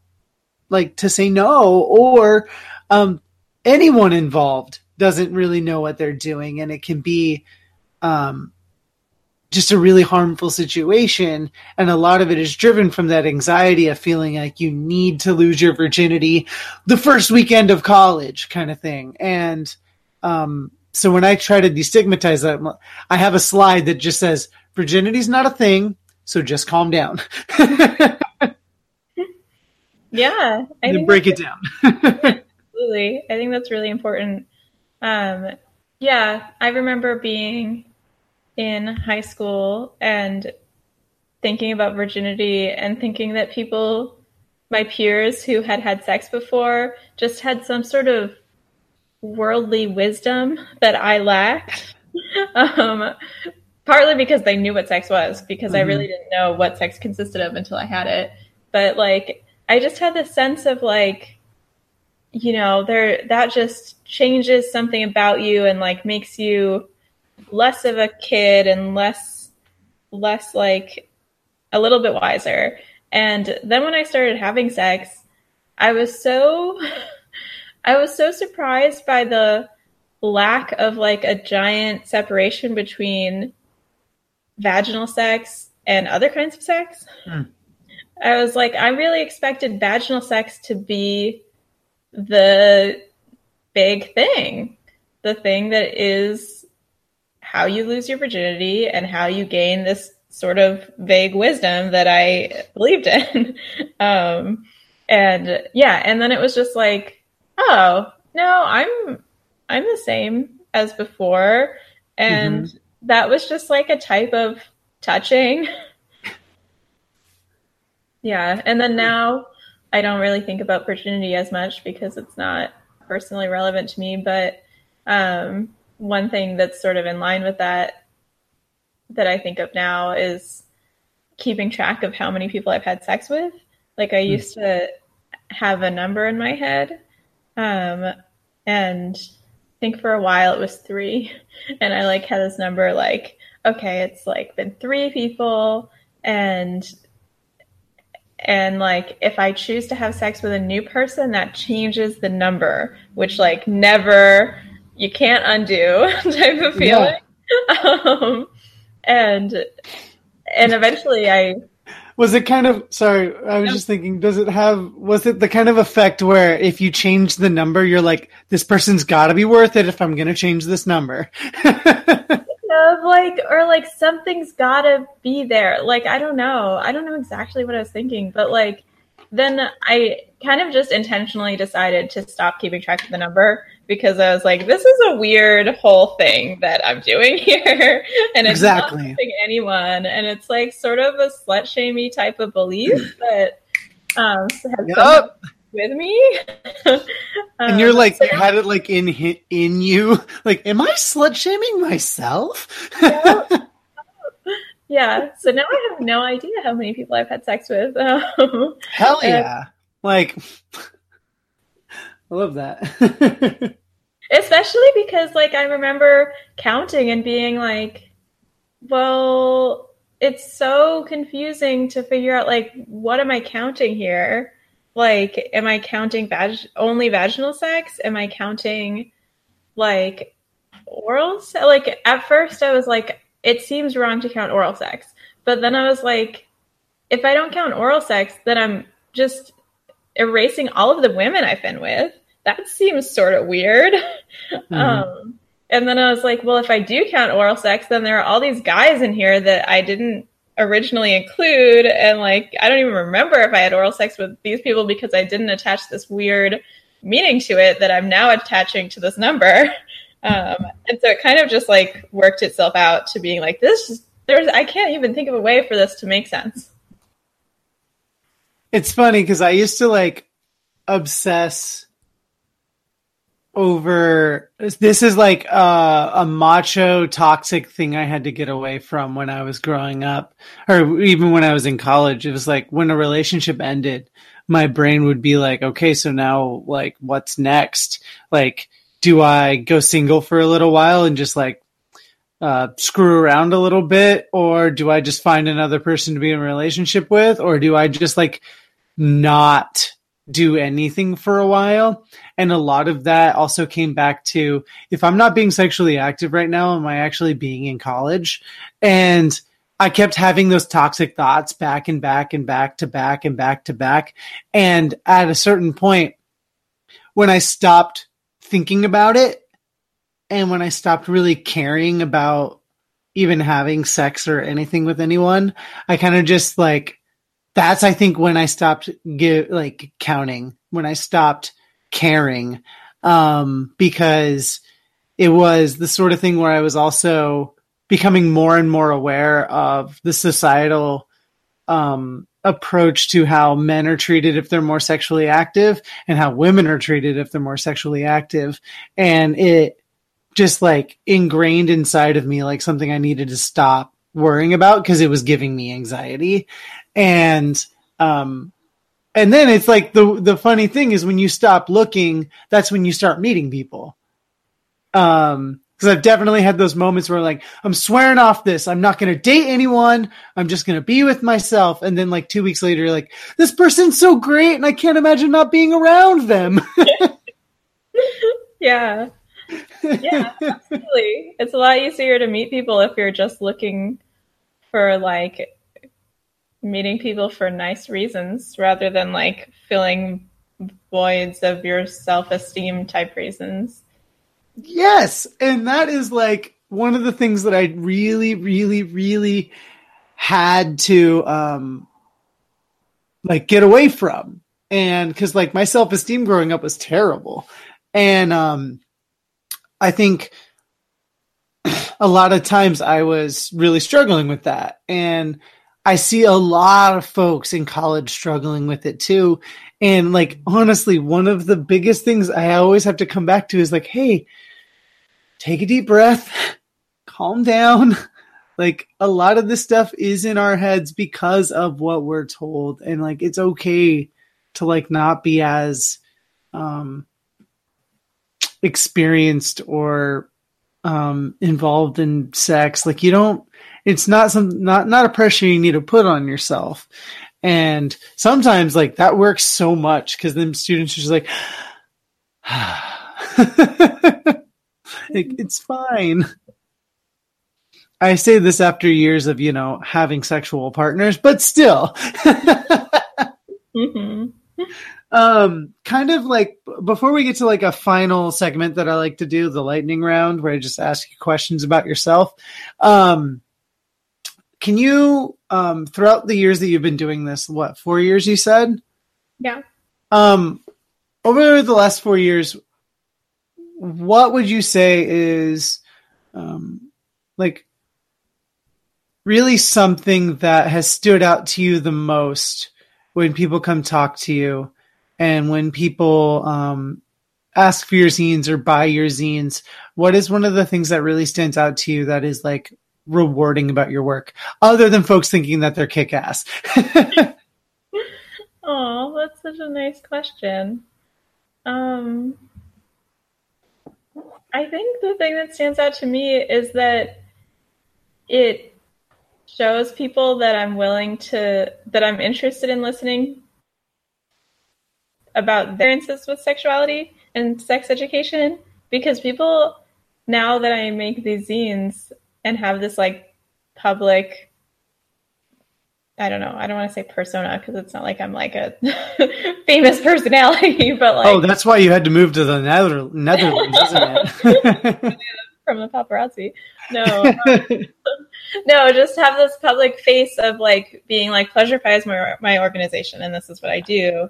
like, to say no, or anyone involved doesn't really know what they're doing, and it can be just a really harmful situation. And a lot of it is driven from that anxiety of feeling like you need to lose your virginity the first weekend of college kind of thing. And so when I try to destigmatize that, I have a slide that just says, virginity's not a thing, so just calm down. Yeah. And break it down. Absolutely. I think that's really important. Yeah, I remember being in high school and thinking about virginity and thinking that people, my peers who had had sex before, just had some sort of worldly wisdom that I lacked. Partly because they knew what sex was, because I really didn't know what sex consisted of until I had it. But like, I just had this sense of like, you know, there, that just changes something about you and like makes you less of a kid and less like a little bit wiser. And then when I started having sex, I was so surprised by the lack of like a giant separation between vaginal sex and other kinds of sex. I was like, I really expected vaginal sex to be the big thing, the thing that is how you lose your virginity and how you gain this sort of vague wisdom that I believed in. And yeah, and then it was just like, oh no, I'm the same as before. And that was just like a type of touching. Yeah. And then now I don't really think about virginity as much because it's not personally relevant to me. But one thing that's sort of in line with that, that I think of now, is keeping track of how many people I've had sex with. Like I used to have a number in my head. And I think for a while it was 3. And I like had this number like, okay, it's like been 3 people. And like, if I choose to have sex with a new person, that changes the number, which like never, you can't undo type of feeling. Yeah. And eventually I... Was it kind of, sorry, I was just thinking, was it the kind of effect where if you change the number, you're like, this person's got to be worth it if I'm going to change this number? Or something's got to be there. Like, I don't know. I don't know exactly what I was thinking, but like, then I kind of just intentionally decided to stop keeping track of the number because I was like, this is a weird whole thing that I'm doing here. And it's not helping anyone. And it's like sort of a slut shamey type of belief that has come with me. And you're like, you had it like in you. Like, am I slut shaming myself? Yeah, so now I have no idea how many people I've had sex with. Hell yeah. Like, I love that. Especially because, like, I remember counting and being like, well, it's so confusing to figure out, like, what am I counting here? Like, am I counting only vaginal sex? Am I counting, like, oral sex? Like, at first I was like, it seems wrong to count oral sex. But then I was like, if I don't count oral sex, then I'm just erasing all of the women I've been with. That seems sort of weird. And then I was like, well, if I do count oral sex, then there are all these guys in here that I didn't originally include. And like, I don't even remember if I had oral sex with these people because I didn't attach this weird meaning to it that I'm now attaching to this number. And so it kind of just like worked itself out to being like, I can't even think of a way for this to make sense. It's funny because I used to like obsess over, this is like a macho toxic thing I had to get away from when I was growing up, or even when I was in college. It was like when a relationship ended, my brain would be like, okay, so now like what's next? Like, do I go single for a little while and just like screw around a little bit? Or do I just find another person to be in a relationship with? Or do I just like not do anything for a while. And a lot of that also came back to, if I'm not being sexually active right now, am I actually being in college? And I kept having those toxic thoughts back and back and back to back and back to back. And at a certain point, when I stopped thinking about it, and when I stopped really caring about even having sex or anything with anyone, I kind of just like, that's, I think, when I stopped counting, when I stopped caring, because it was the sort of thing where I was also becoming more and more aware of the societal approach to how men are treated if they're more sexually active and how women are treated if they're more sexually active. And it just like ingrained inside of me, like something I needed to stop worrying about because it was giving me anxiety. And then it's like the funny thing is when you stop looking, that's when you start meeting people. Because I've definitely had those moments where like, I'm swearing off this. I'm not going to date anyone. I'm just going to be with myself. And then like 2 weeks later, you're like, this person's so great and I can't imagine not being around them. Yeah. Yeah, absolutely. It's a lot easier to meet people if you're just looking for like meeting people for nice reasons rather than like filling voids of your self-esteem type reasons. Yes. And that is like one of the things that I really, really, really had to like get away from. And cause like my self-esteem growing up was terrible. And I think a lot of times I was really struggling with that. And I see a lot of folks in college struggling with it too. And like, honestly, one of the biggest things I always have to come back to is like, hey, take a deep breath, calm down. Like a lot of this stuff is in our heads because of what we're told. And like, it's okay to like not be as, experienced or involved in sex. Like you don't, it's not some, not a pressure you need to put on yourself. And sometimes like that works so much because then students are just like, it's fine. I say this after years of, having sexual partners, but still. Mm-hmm. Kind of like before we get to like a final segment that I like to do, the lightning round, where I just ask you questions about yourself. Can you, throughout the years that you've been doing this, what, 4 years you said? Yeah. Over the last 4 years, what would you say is, like really something that has stood out to you the most when people come talk to you? And when people ask for your zines or buy your zines, what is one of the things that really stands out to you that is like rewarding about your work, other than folks thinking that they're kick-ass? Oh, that's such a nice question. I think the thing that stands out to me is that it shows people that I'm willing to, that I'm interested in listening about their experiences with sexuality and sex education, because people, now that I make these zines and have this like public, I don't want to say persona because it's not like I'm like a famous personality, but like... Oh, that's why you had to move to the Netherlands, isn't it? From the paparazzi. No, just have this public face of like being like, Pleasure Pie is my organization and this is what I do.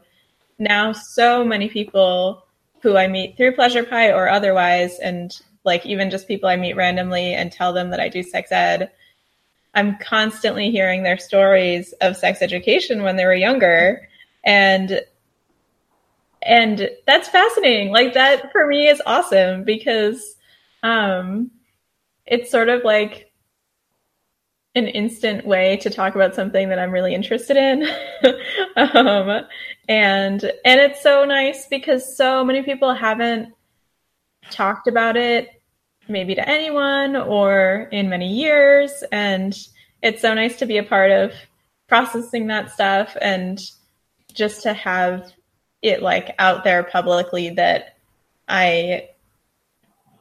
Now so many people who I meet through Pleasure Pie or otherwise, and like even just people I meet randomly and tell them that I do sex ed, I'm constantly hearing their stories of sex education when they were younger. And that's fascinating. Like that for me is awesome because it's sort of like an instant way to talk about something that I'm really interested in. And it's so nice because so many people haven't talked about it maybe to anyone or in many years. And it's so nice to be a part of processing that stuff and just to have it like out there publicly that I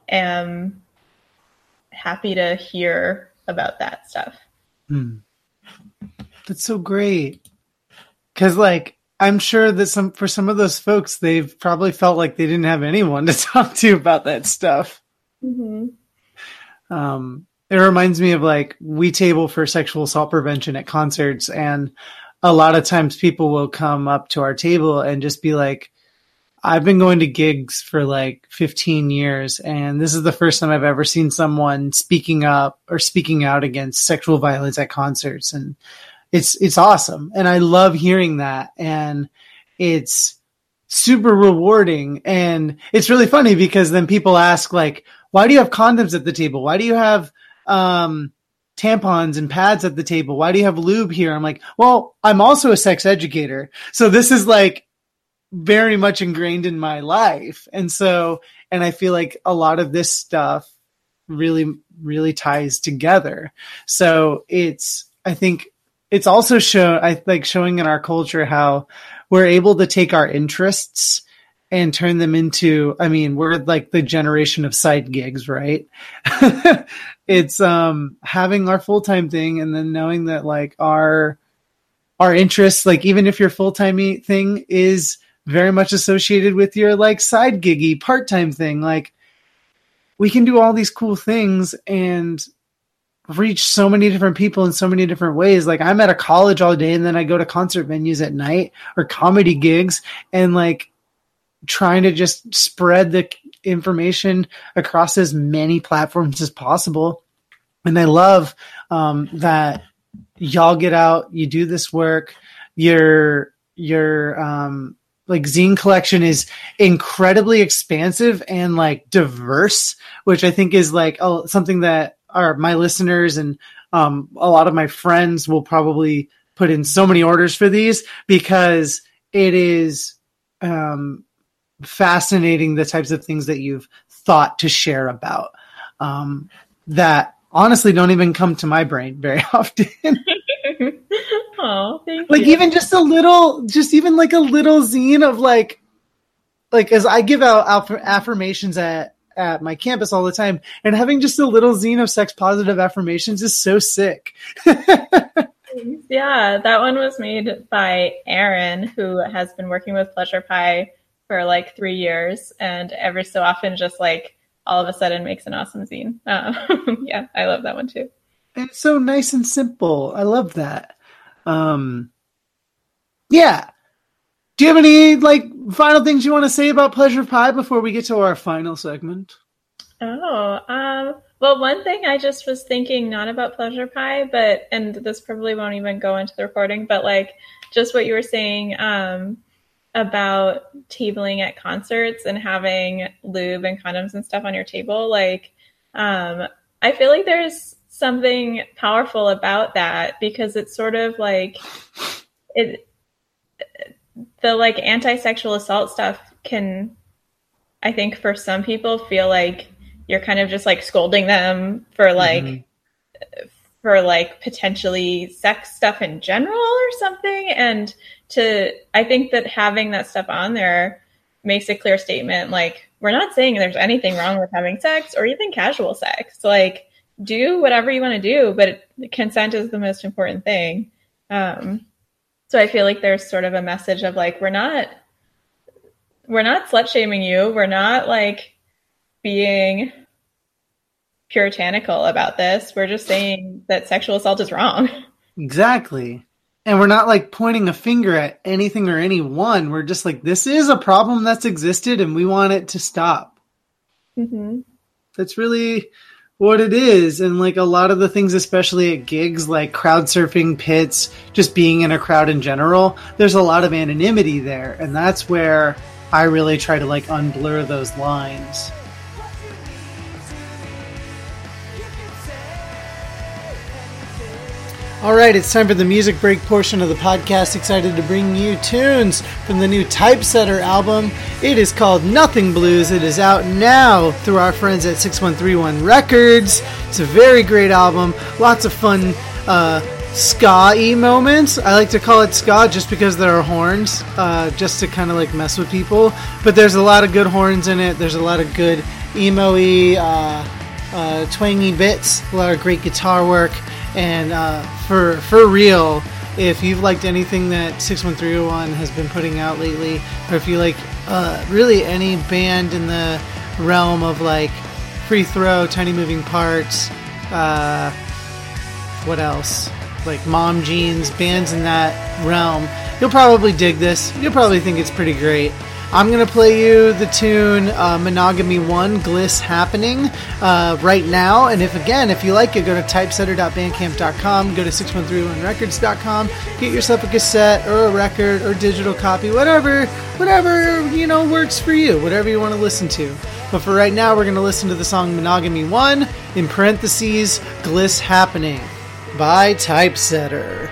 am happy to hear about that stuff. Mm. That's so great. Cause like, I'm sure that for some of those folks, they've probably felt like they didn't have anyone to talk to about that stuff. Mm-hmm. It reminds me of like, we table for sexual assault prevention at concerts, and a lot of times people will come up to our table and just be like, I've been going to gigs for like 15 years, and this is the first time I've ever seen someone speaking up or speaking out against sexual violence at concerts. And it's awesome. And I love hearing that. And it's super rewarding. And it's really funny because then people ask like, why do you have condoms at the table? Why do you have tampons and pads at the table? Why do you have lube here? I'm like, well, I'm also a sex educator. So this is like, very much ingrained in my life. And so, and I feel like a lot of this stuff really, really ties together. So it's, I think it's also showing in our culture how we're able to take our interests and turn them into, I mean, we're like the generation of side gigs, right? It's having our full-time thing and then knowing that like our interests, like even if your full-time thing is very much associated with your like side giggy part-time thing. Like we can do all these cool things and reach so many different people in so many different ways. Like I'm at a college all day and then I go to concert venues at night or comedy gigs and like trying to just spread the information across as many platforms as possible. And I love that y'all get out, you do this work, your like zine collection is incredibly expansive and like diverse, which I think is like something that my listeners and a lot of my friends will probably put in so many orders for these because it is fascinating the types of things that you've thought to share about that honestly don't even come to my brain very often. Oh, thank you. Even just even like a little zine of like as I give out affirmations at my campus all the time, and having just a little zine of sex positive affirmations is so sick. Yeah, that one was made by Aaron, who has been working with Pleasure Pie for like 3 years, and every so often just like all of a sudden makes an awesome zine. Yeah, I love that one too. And it's so nice and simple. I love that. Yeah. Do you have any like final things you want to say about Pleasure Pie before we get to our final segment? Well, one thing I just was thinking, not about Pleasure Pie, but, and this probably won't even go into the recording, but like just what you were saying, about tabling at concerts and having lube and condoms and stuff on your table. Like, I feel like there's something powerful about that because it's sort of like the like anti-sexual assault stuff can, I think for some people, feel like you're kind of just like scolding them for like, mm-hmm. for like potentially sex stuff in general or something. And I think that having that stuff on there makes a clear statement. Like, we're not saying there's anything wrong with having sex or even casual sex. Like, do whatever you want to do, but consent is the most important thing. So I feel like there's sort of a message of like, we're not slut shaming you. We're not like being puritanical about this. We're just saying that sexual assault is wrong. Exactly. And we're not like pointing a finger at anything or anyone. We're just like, this is a problem that's existed and we want it to stop. Mm-hmm. That's really what it is. And like a lot of the things, especially at gigs, like crowd surfing, pits, just being in a crowd in general, there's a lot of anonymity there, and that's where I really try to like unblur those lines. All right, it's time for the music break portion of the podcast. Excited to bring you tunes from the new Typesetter album. It is called Nothing Blues. It is out now through our friends at 6131 Records. It's a very great album. Lots of fun ska-y moments. I like to call it ska just because there are horns, just to kind of like mess with people. But there's a lot of good horns in it. There's a lot of good emo-y, twangy bits, a lot of great guitar work. And for real, if you've liked anything that 61301 has been putting out lately, or if you like really any band in the realm of like Free Throw, Tiny Moving Parts, what else, like Mom Jeans, bands in that realm, you'll probably dig this. You'll probably think it's pretty great. I'm going to play you the tune Monogamy 1, Gliss Happening, right now. And if you like it, go to typesetter.bandcamp.com, go to 6131records.com, get yourself a cassette or a record or digital copy, whatever, you know, works for you, whatever you want to listen to. But for right now, we're going to listen to the song Monogamy 1, in parentheses, Gliss Happening, by Typesetter.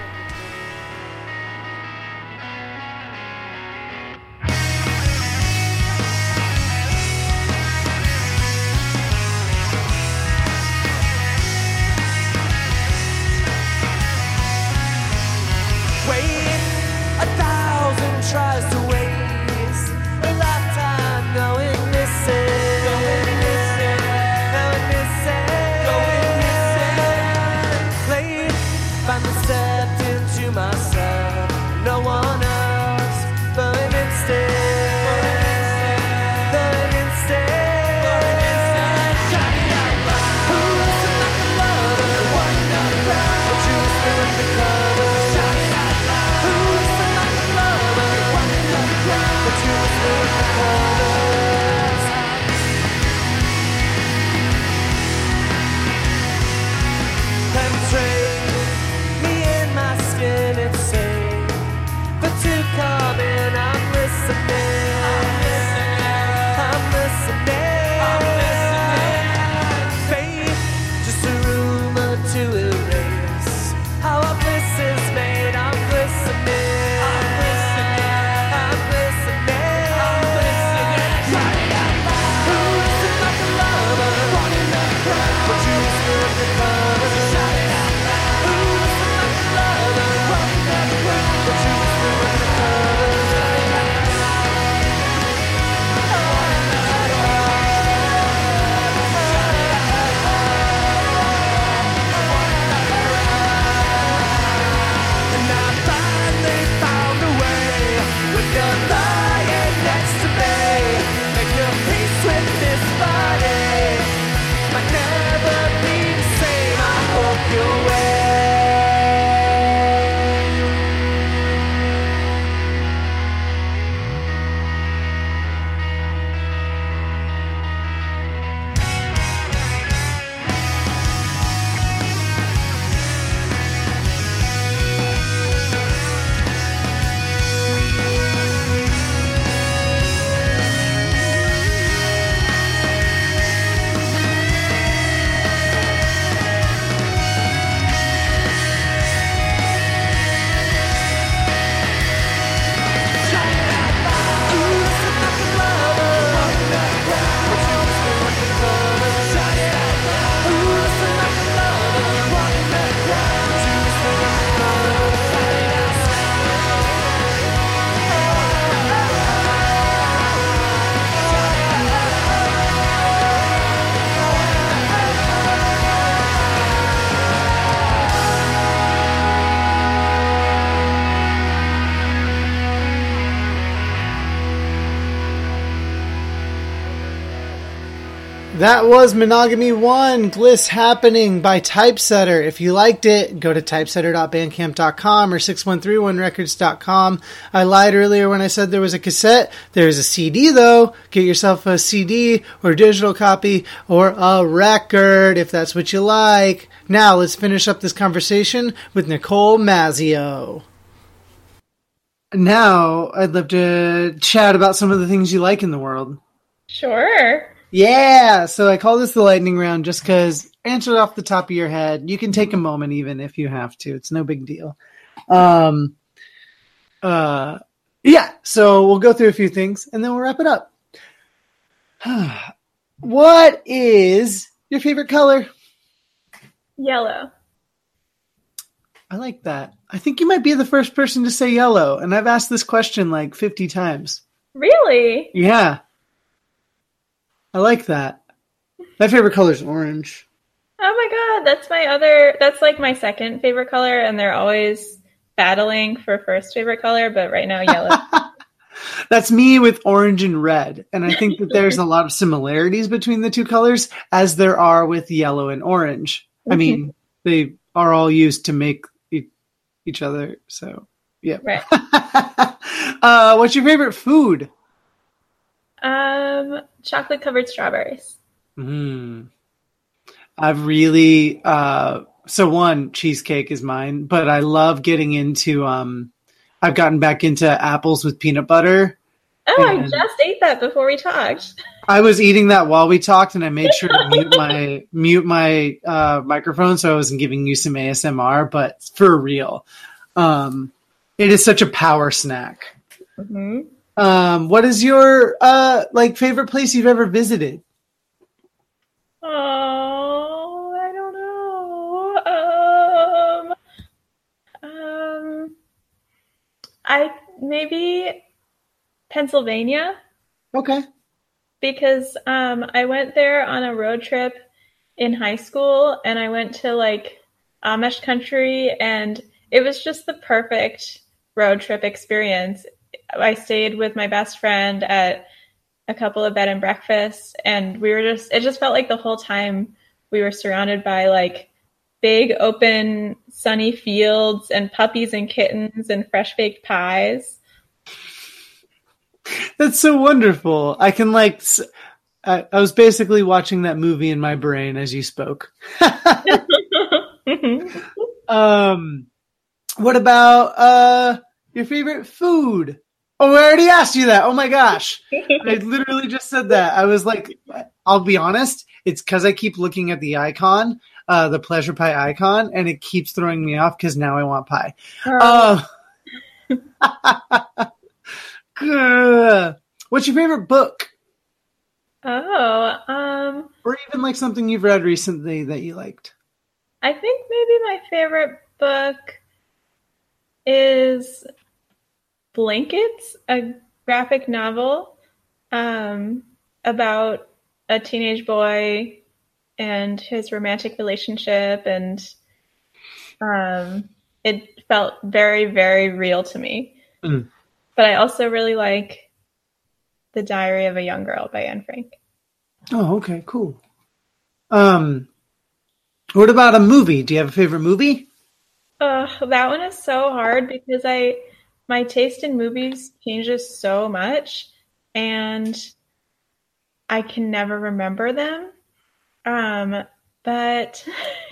That was Monogamy 1, Gliss Happening, by Typesetter. If you liked it, go to typesetter.bandcamp.com or 6131records.com. I lied earlier when I said there was a cassette. There is a CD, though. Get yourself a CD or a digital copy or a record, if that's what you like. Now, let's finish up this conversation with Nicole Mazzeo. Now, I'd love to chat about some of the things you like in the world. Sure. Yeah, so I call this the lightning round just because answer it off the top of your head. You can take a moment even if you have to. It's no big deal. Yeah, so we'll go through a few things and then we'll wrap it up. What is your favorite color? Yellow. I like that. I think you might be the first person to say yellow. And I've asked this question like 50 times. Really? Yeah. I like that. My favorite color is orange. Oh my God. That's my other, that's like my second favorite color. And they're always battling for first favorite color. But right now, yellow. That's me with orange and red. And I think that there's a lot of similarities between the two colors as there are with yellow and orange. Mm-hmm. I mean, they are all used to make each other. So, yeah. Right. What's your favorite food? Chocolate covered strawberries. Mm. I've really, so one, cheesecake is mine, but I love getting into, I've gotten back into apples with peanut butter. Oh, I just ate that before we talked. I was eating that while we talked, and I made sure to mute my microphone so I wasn't giving you some ASMR, but for real. It is such a power snack. Mm-hmm. What is your favorite place you've ever visited? Oh, I don't know. Maybe Pennsylvania. Okay. Because I went there on a road trip in high school, and I went to like Amish country, and it was just the perfect road trip experience. I stayed with my best friend at a couple of bed and breakfasts, and it just felt like the whole time we were surrounded by like big open sunny fields and puppies and kittens and fresh baked pies. That's so wonderful. I can I was basically watching that movie in my brain as you spoke. What about your favorite food? Oh, I already asked you that. Oh my gosh. I literally just said that. I was like, I'll be honest. It's because I keep looking at the icon, the Pleasure Pie icon, and it keeps throwing me off because now I want pie. What's your favorite book? Oh, or even like something you've read recently that you liked. I think maybe my favorite book is Blankets, a graphic novel about a teenage boy and his romantic relationship, and it felt very, very real to me. Mm. But I also really like The Diary of a Young Girl by Anne Frank. Oh, okay, cool. What about a movie? Do you have a favorite movie? That one is so hard because my taste in movies changes so much, and I can never remember them. But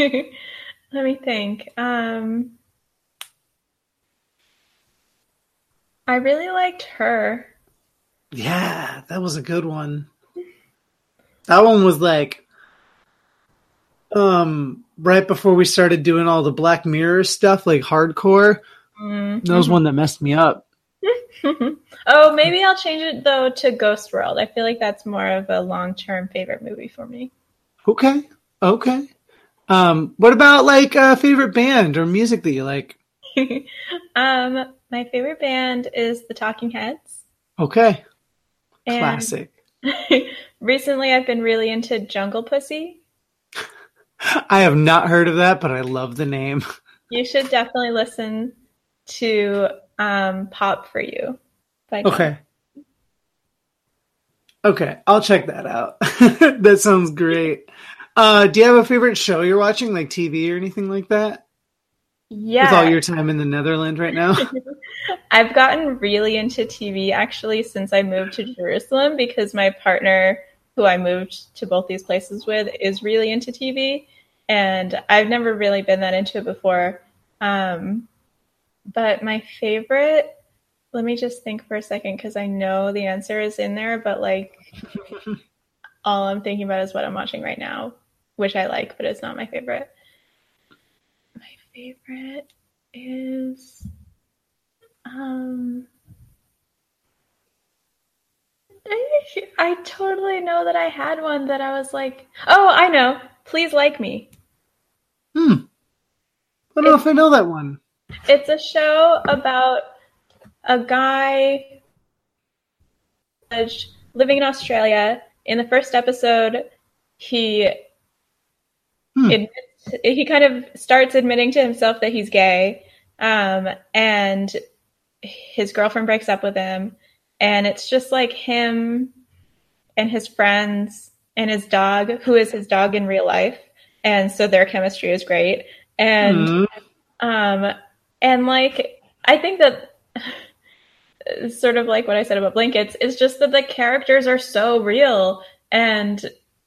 let me think. I really liked Her. Yeah, that was a good one. That one was like right before we started doing all the Black Mirror stuff, like hardcore. Mm-hmm. That was one that messed me up. Oh, maybe I'll change it, though, to Ghost World. I feel like that's more of a long-term favorite movie for me. Okay. What about, a favorite band or music that you like? My favorite band is The Talking Heads. Okay. Classic. Recently, I've been really into Jungle Pussy. I have not heard of that, but I love the name. You should definitely listen to Pop For You. Okay, I'll check that out. That sounds great. Do you have a favorite show you're watching, like TV or anything like that? Yeah. With all your time in the Netherlands right now? I've gotten really into TV, actually, since I moved to Jerusalem, because my partner, who I moved to both these places with, is really into TV. And I've never really been that into it before. But my favorite, let me just think for a second, because I know the answer is in there, but all I'm thinking about is what I'm watching right now, which I like, but it's not my favorite. Favorite is I totally know that I had one that I was like, oh, I know, Please Like Me. I don't know if I know that one. It's a show about a guy living in Australia. In the first episode, he kind of starts admitting to himself that he's gay, and his girlfriend breaks up with him. And it's just like him and his friends and his dog, who is his dog in real life. And so their chemistry is great. And and like, I think that sort of like what I said about Blankets, it's just that the characters are so real, and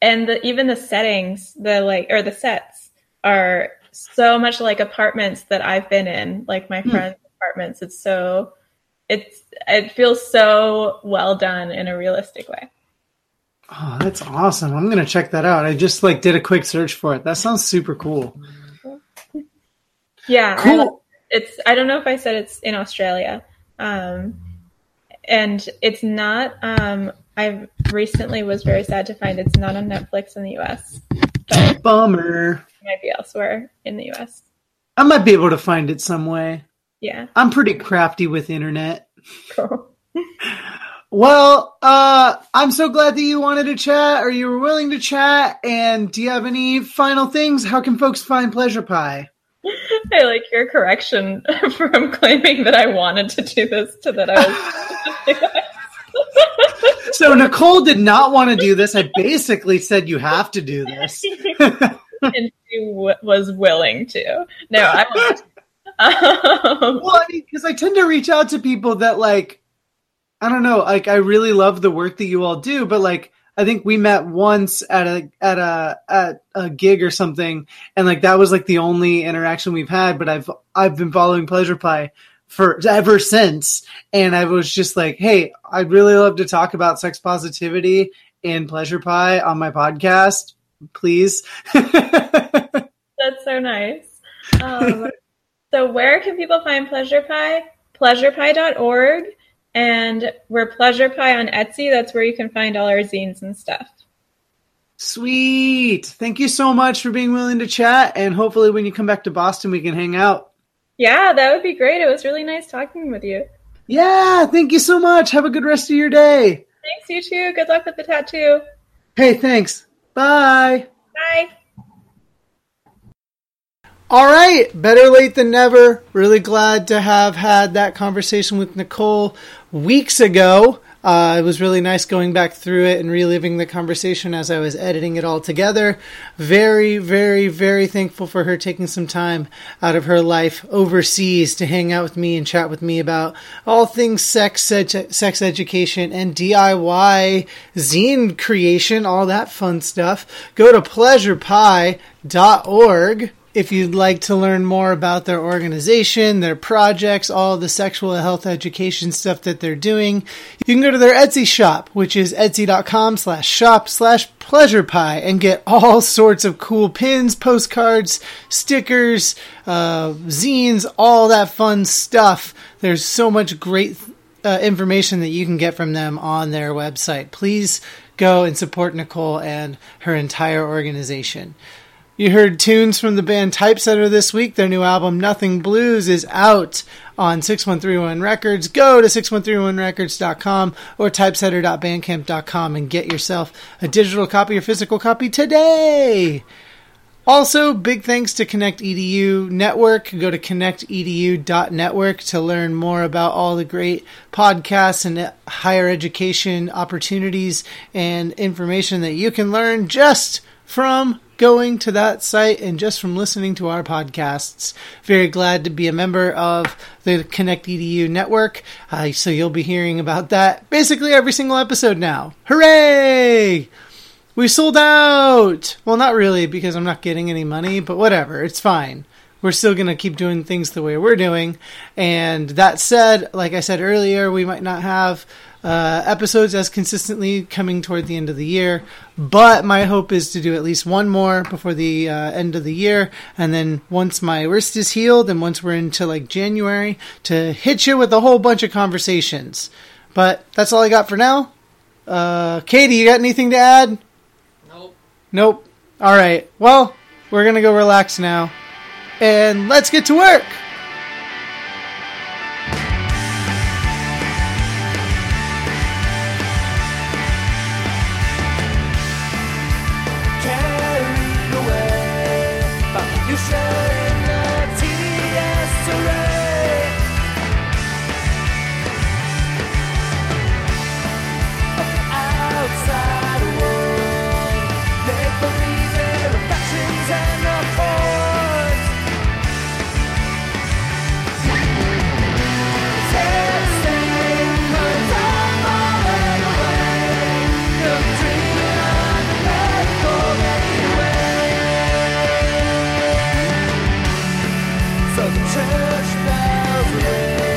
even the settings, the sets are so much like apartments that I've been in, like my friends' apartments. It's so, it feels so well done in a realistic way. Oh, that's awesome. I'm going to check that out. I just did a quick search for it. That sounds super cool. Yeah. Cool. I don't know if I said it's in Australia. And it's not, I recently was very sad to find it's not on Netflix in the US. Bummer. It might be elsewhere in the US. I might be able to find it some way. Yeah. I'm pretty crafty with internet. Cool. Well, I'm so glad that you wanted to chat, or you were willing to chat. And do you have any final things? How can folks find Pleasure Pie? I like your correction from claiming that I wanted to do this to that So Nicole did not want to do this. I basically said you have to do this. And she was willing to. No, I want to. Well, I mean, because I tend to reach out to people that I don't know, I really love the work that you all do, but I think we met once at a gig or something, and that was the only interaction we've had. But I've been following Pleasure Pie ever since, and I was just hey, I'd really love to talk about sex positivity and Pleasure Pie on my podcast, please. That's so nice. So where can people find Pleasure Pie? PleasurePie.org. And we're Pleasure Pie on Etsy. That's where you can find all our zines and stuff. Sweet. Thank you so much for being willing to chat. And hopefully when you come back to Boston, we can hang out. Yeah, that would be great. It was really nice talking with you. Yeah, thank you so much. Have a good rest of your day. Thanks, you too. Good luck with the tattoo. Hey, thanks. Bye. Bye. All right, better late than never. Really glad to have had that conversation with Nicole weeks ago. It was really nice going back through it and reliving the conversation as I was editing it all together. Very, very, very thankful for her taking some time out of her life overseas to hang out with me and chat with me about all things sex education and DIY zine creation, all that fun stuff. Go to pleasurepie.org. If you'd like to learn more about their organization, their projects, all the sexual health education stuff that they're doing, you can go to their Etsy shop, which is etsy.com/shop/pleasurepie, and get all sorts of cool pins, postcards, stickers, zines, all that fun stuff. There's so much great information that you can get from them on their website. Please go and support Nicole and her entire organization. You heard tunes from the band Typesetter this week. Their new album, Nothing Blues, is out on 6131 Records. Go to 6131records.com or typesetter.bandcamp.com and get yourself a digital copy or physical copy today. Also, big thanks to ConnectEDU Network. Go to connectedu.network to learn more about all the great podcasts and higher education opportunities and information that you can learn just from going to that site and just from listening to our podcasts. Very glad to be a member of the ConnectEDU Network. So you'll be hearing about that basically every single episode now. Hooray! We sold out! Well, not really, because I'm not getting any money, but whatever. It's fine. We're still going to keep doing things the way we're doing. And that said, like I said earlier, we might not have episodes as consistently coming toward the end of the year, but my hope is to do at least one more before the end of the year, and then once my wrist is healed and once we're into January, to hit you with a whole bunch of conversations. But that's all I got for now. Katie, you got anything to add? Nope. All right, well, we're gonna go relax now. and let's get to work. Church bells ring.